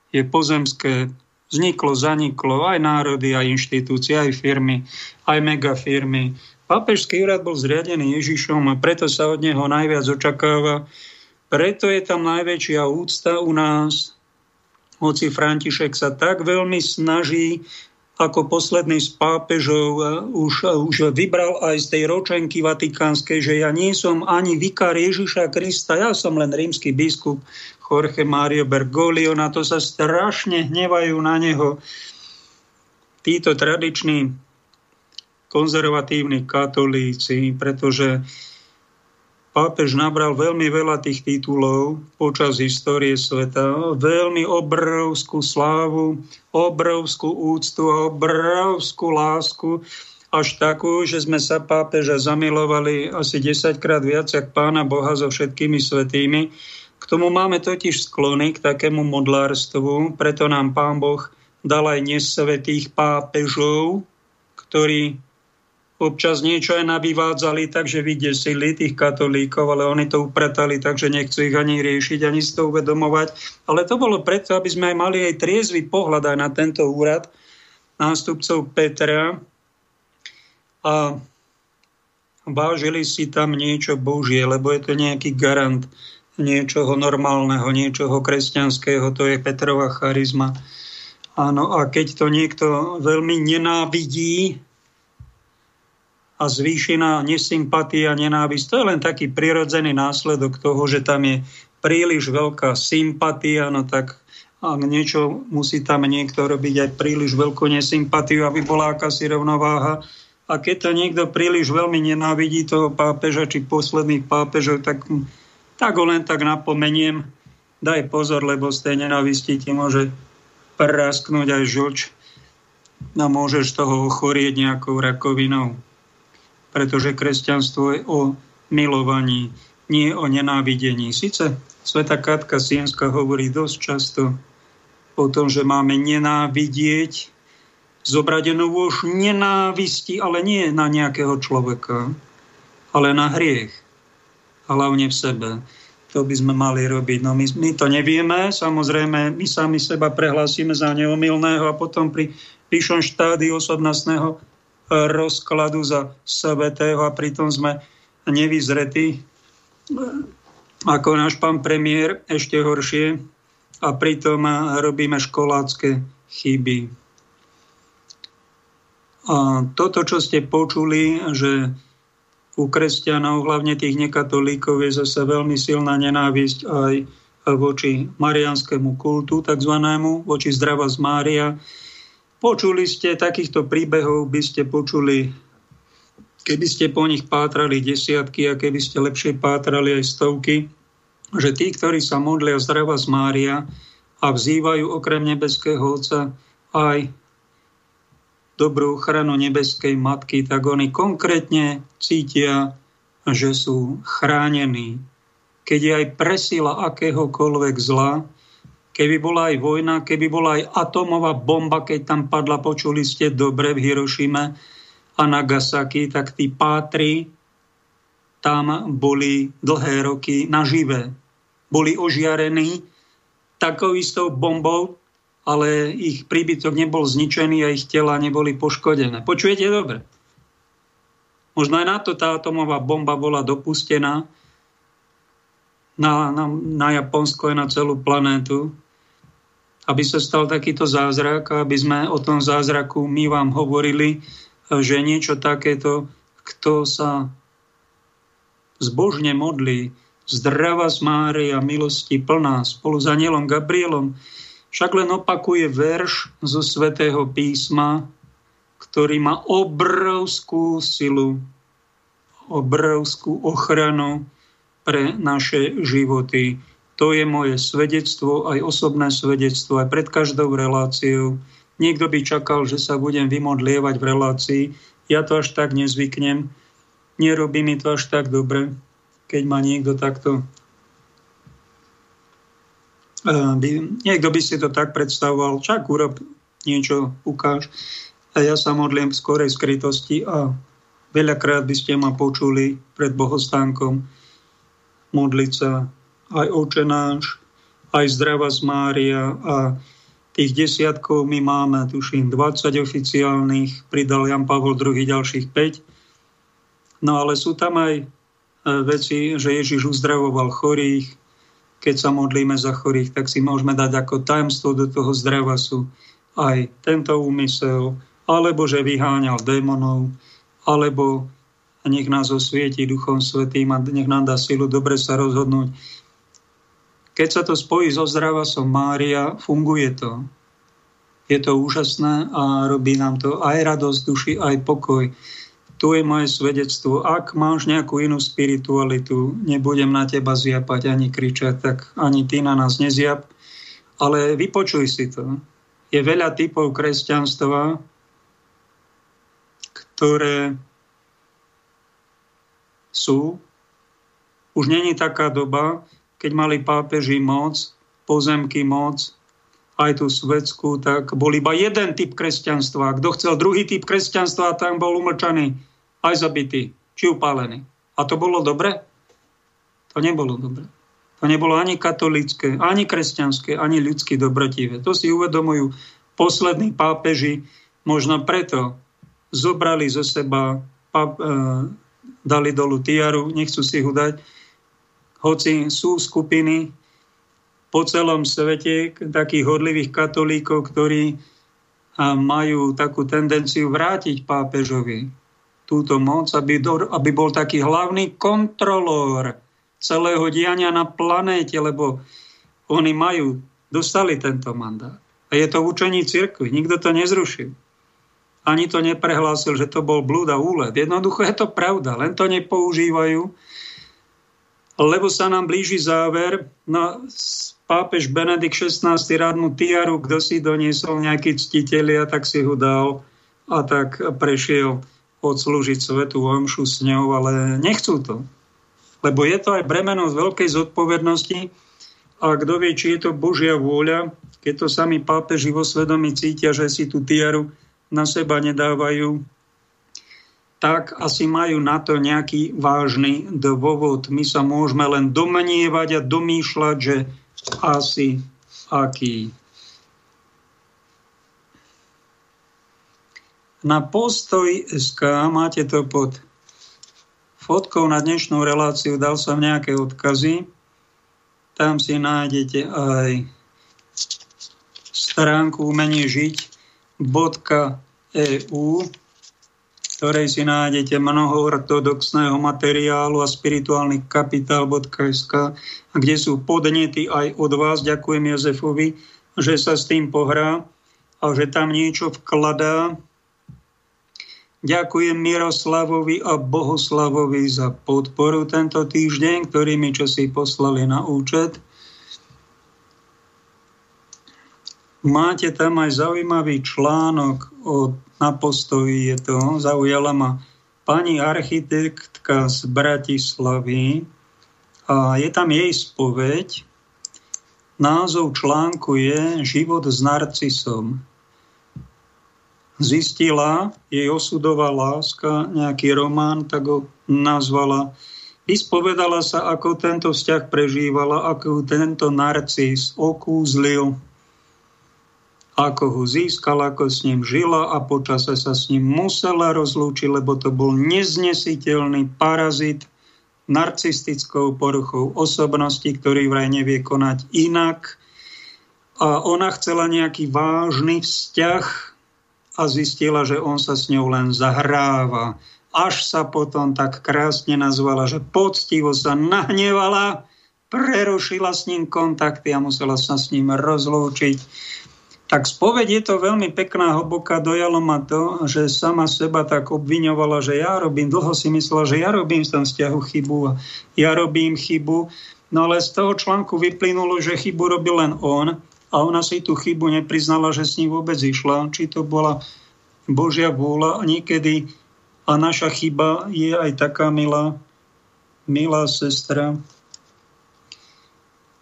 je pozemské, vzniklo, zaniklo, aj národy, aj inštitúcie, aj firmy, aj megafirmy. Pápežský úrad bol zriadený Ježišom a preto sa od neho najviac očakáva. Preto je tam najväčšia úcta u nás. Hoci František sa tak veľmi snaží, ako posledný z pápežov už, už vybral aj z tej ročenky vatikánskej, že ja nie som ani vikár Ježiša Krista, ja som len rímsky biskup Jorge Mario Bergoglio, na to sa strašne hnevajú na neho títo tradiční konzervatívni katolíci, pretože pápež nabral veľmi veľa tých titulov počas histórie sveta, veľmi obrovskú slávu, obrovskú úctu a obrovskú lásku, až takú, že sme sa pápeža zamilovali asi desaťkrát viac ako Pána Boha so všetkými svätými. K tomu máme totiž sklony k takému modlárstvu, preto nám Pán Boh dal aj nesvetých pápežov, ktorí občas niečo aj navyvádzali, takže vydesili tých katolíkov, ale oni to upratali, takže nechcú ich ani riešiť, ani si to uvedomovať. Ale to bolo preto, aby sme aj mali aj triezvy pohľad aj na tento úrad nástupcov Petra a vážili si tam niečo Božie, lebo je to nejaký garant niečoho normálneho, niečoho kresťanského, to je Petrova charizma. Áno, a keď to niekto veľmi nenávidí, a zvýšená nesympatia, nenávisť. To je len taký prirodzený následok toho, že tam je príliš veľká sympatia, no tak niečo musí tam niekto robiť aj príliš veľkú nesympatiu, aby bola akási rovnováha. A keď to niekto príliš veľmi nenávidí toho pápeža či posledných pápežov, tak, tak ho len tak napomeniem. Daj pozor, lebo z tej nenávisti ti môže prasknúť aj žlč a môžeš toho ochorieť nejakou rakovinou. Pretože kresťanstvo je o milovaní, nie o nenávidení. Sice Sveta Katka Sienska hovorí dosť často o tom, že máme nenávidieť, zobradenú už nenávisti, ale nie na nejakého človeka, ale na hriech, hlavne v sebe. To by sme mali robiť. No my, my to nevieme, samozrejme, my sami seba prehlásime za neomylného a potom pri vyššom štádiu osobnostného rozkladu za svetého a pritom sme nevyzretí ako náš pán premiér, ešte horšie, a pritom robíme školácké chyby. A toto, čo ste počuli, že u kresťanov, hlavne tých nekatolíkov, je zase veľmi silná nenávisť aj voči mariánskému kultu, takzvanému, voči Zdravá z Mária. Počuli ste, takýchto príbehov by ste počuli, keby ste po nich pátrali desiatky a keby ste lepšie pátrali aj stovky, že tí, ktorí sa modlia Zdravá z Mária a vzývajú okrem nebeského Otca aj dobrú ochranu nebeskej Matky, tak oni konkrétne cítia, že sú chránení. Keď je aj presila akéhokoľvek zla, keby bola aj vojna, keby bola aj atómová bomba, keď tam padla, počuli ste dobre, v Hirošime a Nagasaki, tak tí pátri tam boli dlhé roky nažive. Boli ožiarení takou istou bombou, ale ich príbytok nebol zničený a ich tela neboli poškodené. Počujete dobre? Možno aj na to tá atómová bomba bola dopustená na, na, na Japonsko a na celú planétu, aby sa stal takýto zázrak, aby sme o tom zázraku my vám hovorili, že niečo takéto, kto sa zbožne modlí, Zdravá z Mária, milosti plná, spolu s anielom Gabrielom, však len opakuje verš zo Svätého písma, ktorý má obrovskú silu, obrovskú ochranu pre naše životy. To je moje svedectvo, aj osobné svedectvo, aj pred každou reláciou. Niekto by čakal, že sa budem vymodlievať v relácii. Ja to až tak nezvyknem. Nerobí mi to až tak dobre, keď ma niekto takto... Niekto by si to tak predstavoval. Čak urob niečo, ukáž. A ja sa modlím v skorej skrytosti a veľakrát by ste ma počuli pred bohostánkom modliť sa aj Otče náš, aj Zdravá Mária a tých desiatkov my máme, tuším, dvadsať oficiálnych, pridal Jan Pavol druhý. Ďalších päť. No ale sú tam aj veci, že Ježiš uzdravoval chorých. Keď sa modlíme za chorých, tak si môžeme dať ako tajomstvo do toho zdravasu aj tento úmysel, alebo že vyháňal démonov, alebo nech nás osvietí Duchom Svätým a nech nám dá silu dobre sa rozhodnúť. Keď sa to spojí so zdravasom Mária, funguje to. Je to úžasné a robí nám to aj radosť duši, aj pokoj. Tu je moje svedectvo. Ak máš nejakú inú spiritualitu, nebudem na teba zjapať ani kričať, tak ani ty na nás nezjap. Ale vypočuj si to. Je veľa typov kresťanstva, ktoré sú. Už není taká doba, keď mali pápeži moc, pozemky moc, aj tú svetskú, tak bol iba jeden typ kresťanstva. Kto chcel druhý typ kresťanstva, tam bol umlčaný, aj zabitý, či upálený. A to bolo dobre? To nebolo dobre. To nebolo ani katolícke, ani kresťanské, ani ľudsky dobrotivé. To si uvedomujú poslední pápeži, možno preto zobrali zo seba, pap, e, dali dolu tiaru, nechcú si ho dať, hoci sú skupiny po celom svete takých horlivých katolíkov, ktorí majú takú tendenciu vrátiť pápežovi túto moc, aby, do, aby bol taký hlavný kontrolór celého diania na planéte, lebo oni majú, dostali tento mandát. A je to učení cirkvi, nikto to nezrušil. Ani to neprehlásil, že to bol blúd a úlet. Jednoducho je to pravda, len to nepoužívajú, lebo sa nám blíži záver. No, pápež Benedikt šestnásty rád mu tiaru, kto si doniesol nejaký ctitelia, tak si ho dal a tak prešiel odslúžiť svetu omšu s ňou, ale nechcú to. Lebo je to aj bremeno z veľkej zodpovednosti a kto vie, či je to Božia vôľa, keď to sami pápeži vo svedomí cítia, že si tú tiaru na seba nedávajú, tak asi majú na to nejaký vážny dôvod. My sa môžeme len domnievať a domýšľať, že asi aký. Na postoj bodka es ká máte to pod fotkou na dnešnú reláciu, dal som nejaké odkazy. Tam si nájdete aj stránku umenie žiť bodka e u, ktorej si nájdete mnoho ortodoxného materiálu a spirituálny kapitál bodka es ká, kde sú podnety aj od vás. Ďakujem Jozefovi, že sa s tým pohrá a že tam niečo vkladá. Ďakujem Miroslavovi a Bohuslavovi za podporu tento týždeň, ktorý mi čosi poslali na účet. Máte tam aj zaujímavý článok o Na Postoji, je to, zaujala ma pani architektka z Bratislavy a je tam jej spoveď. Názov článku je Život s narcisom. Zistila, jej osudová láska, nejaký román, tak ho nazvala. Vyspovedala sa, ako tento vzťah prežívala, ako tento narcis okúzlil, ako ho získala, ako s ním žila a počase sa s ním musela rozlúčiť, lebo to bol neznesiteľný parazit narcistickou poruchou osobnosti, ktorý vraj nevie konať inak. A ona chcela nejaký vážny vzťah a zistila, že on sa s ňou len zahráva. Až sa potom tak krásne nazvala, že poctivo sa nahnevala, prerušila s ním kontakty a musela sa s ním rozlúčiť. Tak spoveď je to veľmi pekná, hlboká, dojalo ma to, že sama seba tak obviňovala, že ja robím, dlho si myslela, že ja robím v tom vzťahu chybu a ja robím chybu No ale z toho článku vyplynulo, že chybu robil len on a ona si tú chybu nepriznala, že s ním vôbec išla. Či to bola Božia vôľa niekedy. A naša chyba je aj taká, milá, milá sestra.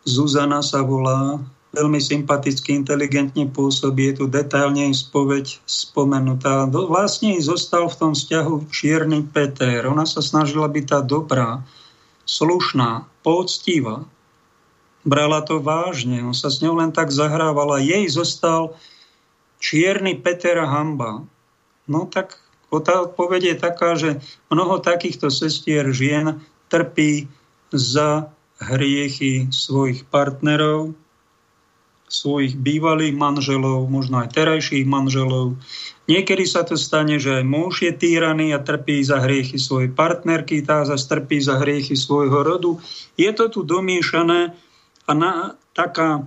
Zuzana sa volá, veľmi sympaticky, inteligentne pôsobí, je tu detailne spoveď spomenutá. Vlastne zostal v tom vzťahu čierny Peter. Ona sa snažila byť tá dobrá, slušná, poctivá. Brala to vážne, on sa s ňou len tak zahrávala. Jej zostal čierny Peter a hanba. No tak odpoveď je taká, že mnoho takýchto sestier žien trpí za hriechy svojich partnerov, svojich bývalých manželov, možno aj terajších manželov. Niekedy sa to stane, že aj muž je týraný a trpí za hriechy svojej partnerky, tá zase trpí za hriechy svojho rodu. Je to tu domiešané a na, taká,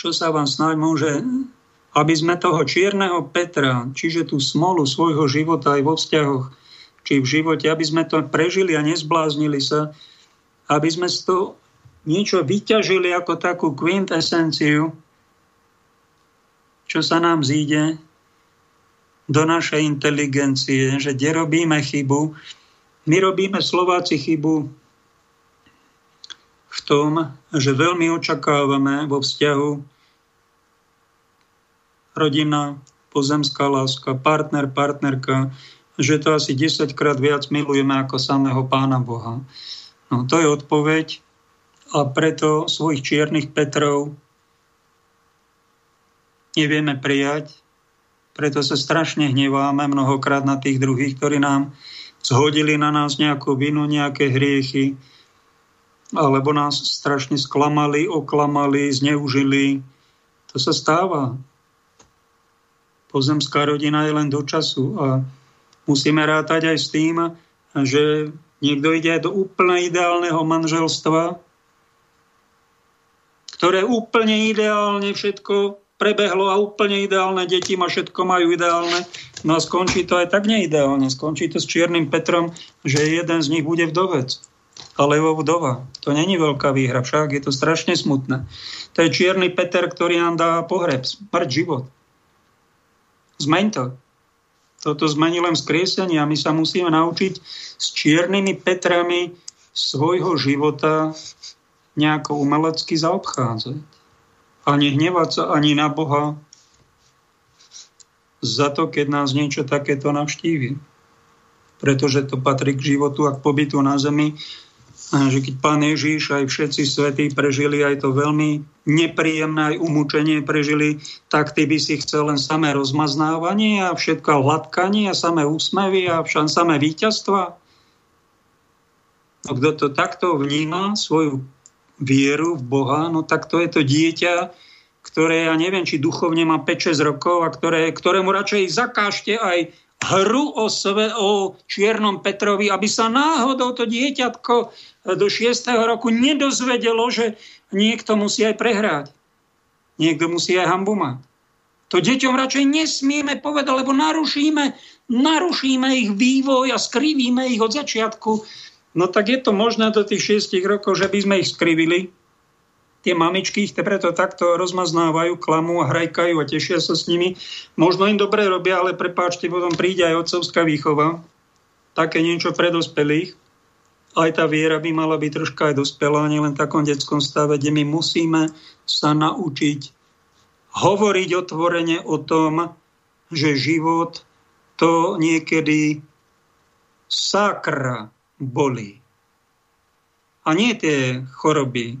čo sa vám snáď môže, aby sme toho čierneho Petra, čiže tú smolu svojho života aj vo vzťahoch, či v živote, aby sme to prežili a nezbláznili sa, aby sme z toho niečo vyťažili ako takú quintesenciu, čo sa nám zíde do našej inteligencie, že kde robíme chybu. My robíme Slováci chybu v tom, že veľmi očakávame vo vzťahu rodina, pozemská láska, partner, partnerka, že to asi desaťkrát viac milujeme ako samého Pána Boha. No, to je odpoveď a preto svojich čiernych Petrov nevieme prijať, preto sa strašne hneváme mnohokrát na tých druhých, ktorí nám zhodili na nás nejakú vinu, nejaké hriechy, alebo nás strašne sklamali, oklamali, zneužili. To sa stáva. Pozemská rodina je len do času a musíme rátať aj s tým, že niekto ide aj do úplne ideálneho manželstva, ktoré úplne ideálne všetko prebehlo a úplne ideálne deti má, všetko majú ideálne. No a skončí to aj tak neideálne. Skončí to s čiernym Petrom, že jeden z nich bude vdovec. Alebo vdova. To není veľká výhra, však je to strašne smutné. To je čierny Peter, ktorý nám dá pohreb, smrť, život. Zmeň to. Toto zmení len vzkriesenie a my sa musíme naučiť s čiernymi Petrami svojho života nejako umelecky zaobchádzať. Ani hnevať sa ani na Boha za to, keď nás niečo takéto navštívi. Pretože to patrí k životu a k pobytu na zemi. Že keď Pán Ježiš aj všetci svätí prežili aj to veľmi nepríjemné, aj umúčenie prežili, tak ty by si chcel len samé rozmaznávanie a všetko hladkanie a samé úsmevy a však samé víťazstva. No kto to takto vníma, svoju vieru v Boha, no tak to je to dieťa, ktoré, ja neviem, či duchovne má päť šesť rokov a ktoré, ktorému radšej zakážte aj hru o, sve, o čiernom Petrovi, aby sa náhodou to dieťatko do šiesteho roku nedozvedelo, že niekto musí aj prehrať. Niekto musí aj hanbu mať. To deťom radšej nesmieme povedať, lebo narušíme, narušíme ich vývoj a skrivíme ich od začiatku. No tak je to možné do tých šiestich rokov, že by sme ich skrivili. Tie mamičky ich preto takto rozmaznávajú, klamú a hrajkajú a tešia sa s nimi. Možno im dobre robia, ale prepáčte, potom príde aj otcovská výchova. Také niečo pre dospelých. Aj tá viera by mala byť troška aj dospelá, nielen v takom detskom stave, kde my musíme sa naučiť hovoriť otvorene o tom, že život to niekedy sakra bolí. A nie tie choroby,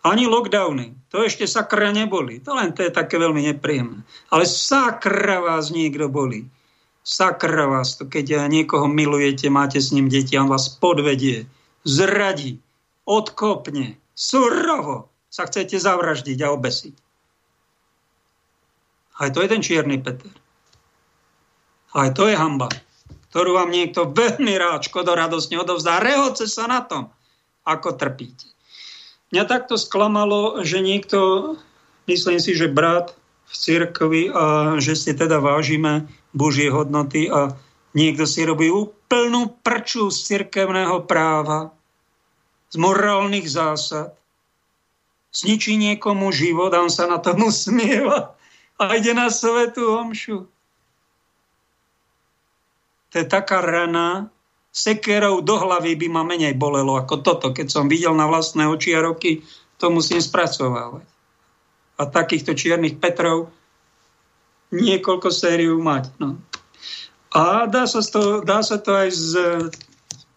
ani lockdowny. To ešte sakra neboli. To len to je také veľmi nepríjemné. Ale sakra vás niekto bolí. Sakra vás to, keď niekoho milujete, máte s ním deti, on vás podvedie, zradí, odkopne, surovo sa chcete zavraždiť a obesiť. Aj to je ten čierny Peter. Aj to je hanba, ktorú vám niekto veľmi rád, škodoradosne odovzdá. Rehoce sa na tom, ako trpíte. Mňa takto sklamalo, že niekto, myslím si, že brat v cirkvi a že si teda vážime Božie hodnoty a niekto si robí úplnú prču z cirkevného práva. z morálnych zásad, zničí niekomu život a on sa na tom usmieva a ide na svätú omšu. To je taká rana, sekerou do hlavy by ma menej bolelo ako toto, keď som videl na vlastné oči a roky, to musím spracovávať. A takýchto čiernych Petrov niekoľko sériu mať. No. A dá sa, to, dá sa to aj z,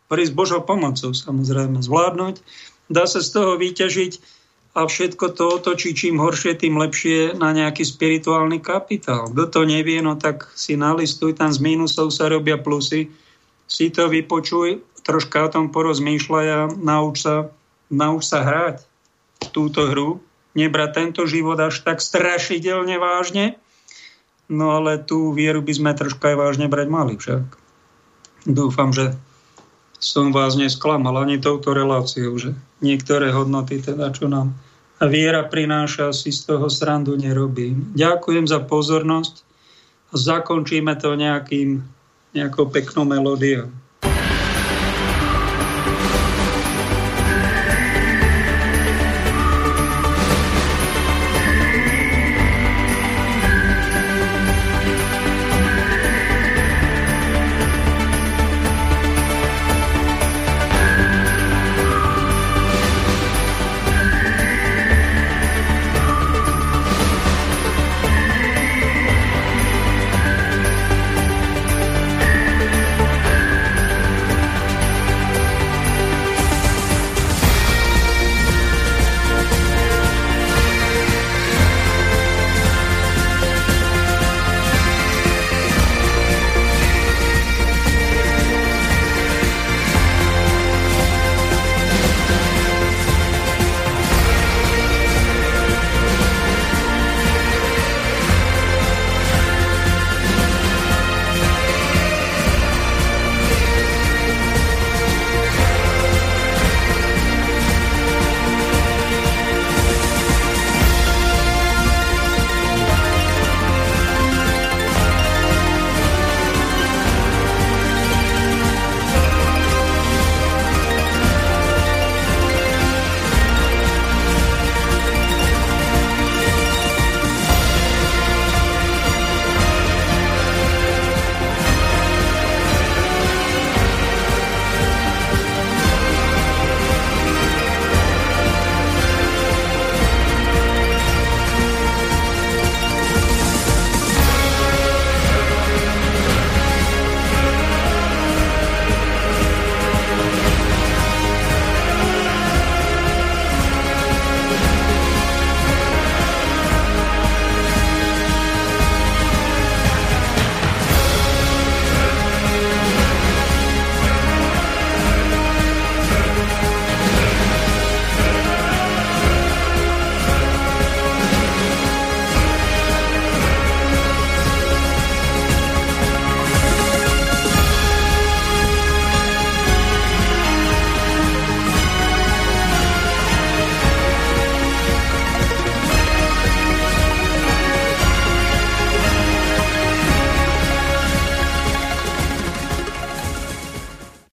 s Božou pomocou samozrejme zvládnuť. Dá sa z toho vyťažiť a všetko to otočí čím horšie, tým lepšie na nejaký spirituálny kapitál. Kto to nevie, no tak si nalistuj, tam z mínusov sa robia plusy. Si to vypočuj, troška o tom porozmýšľaj a nauč sa, nauč sa hrať túto hru. Nebrať tento život až tak strašidelne vážne, no ale tú vieru by sme troška aj vážne brať mali však. Dúfam, že som vás nesklamal ani touto reláciou, že niektoré hodnoty, teda čo nám a viera prináša, si z toho srandu nerobím. Ďakujem za pozornosť a zakončíme to nejakým nejakou peknou melódiou.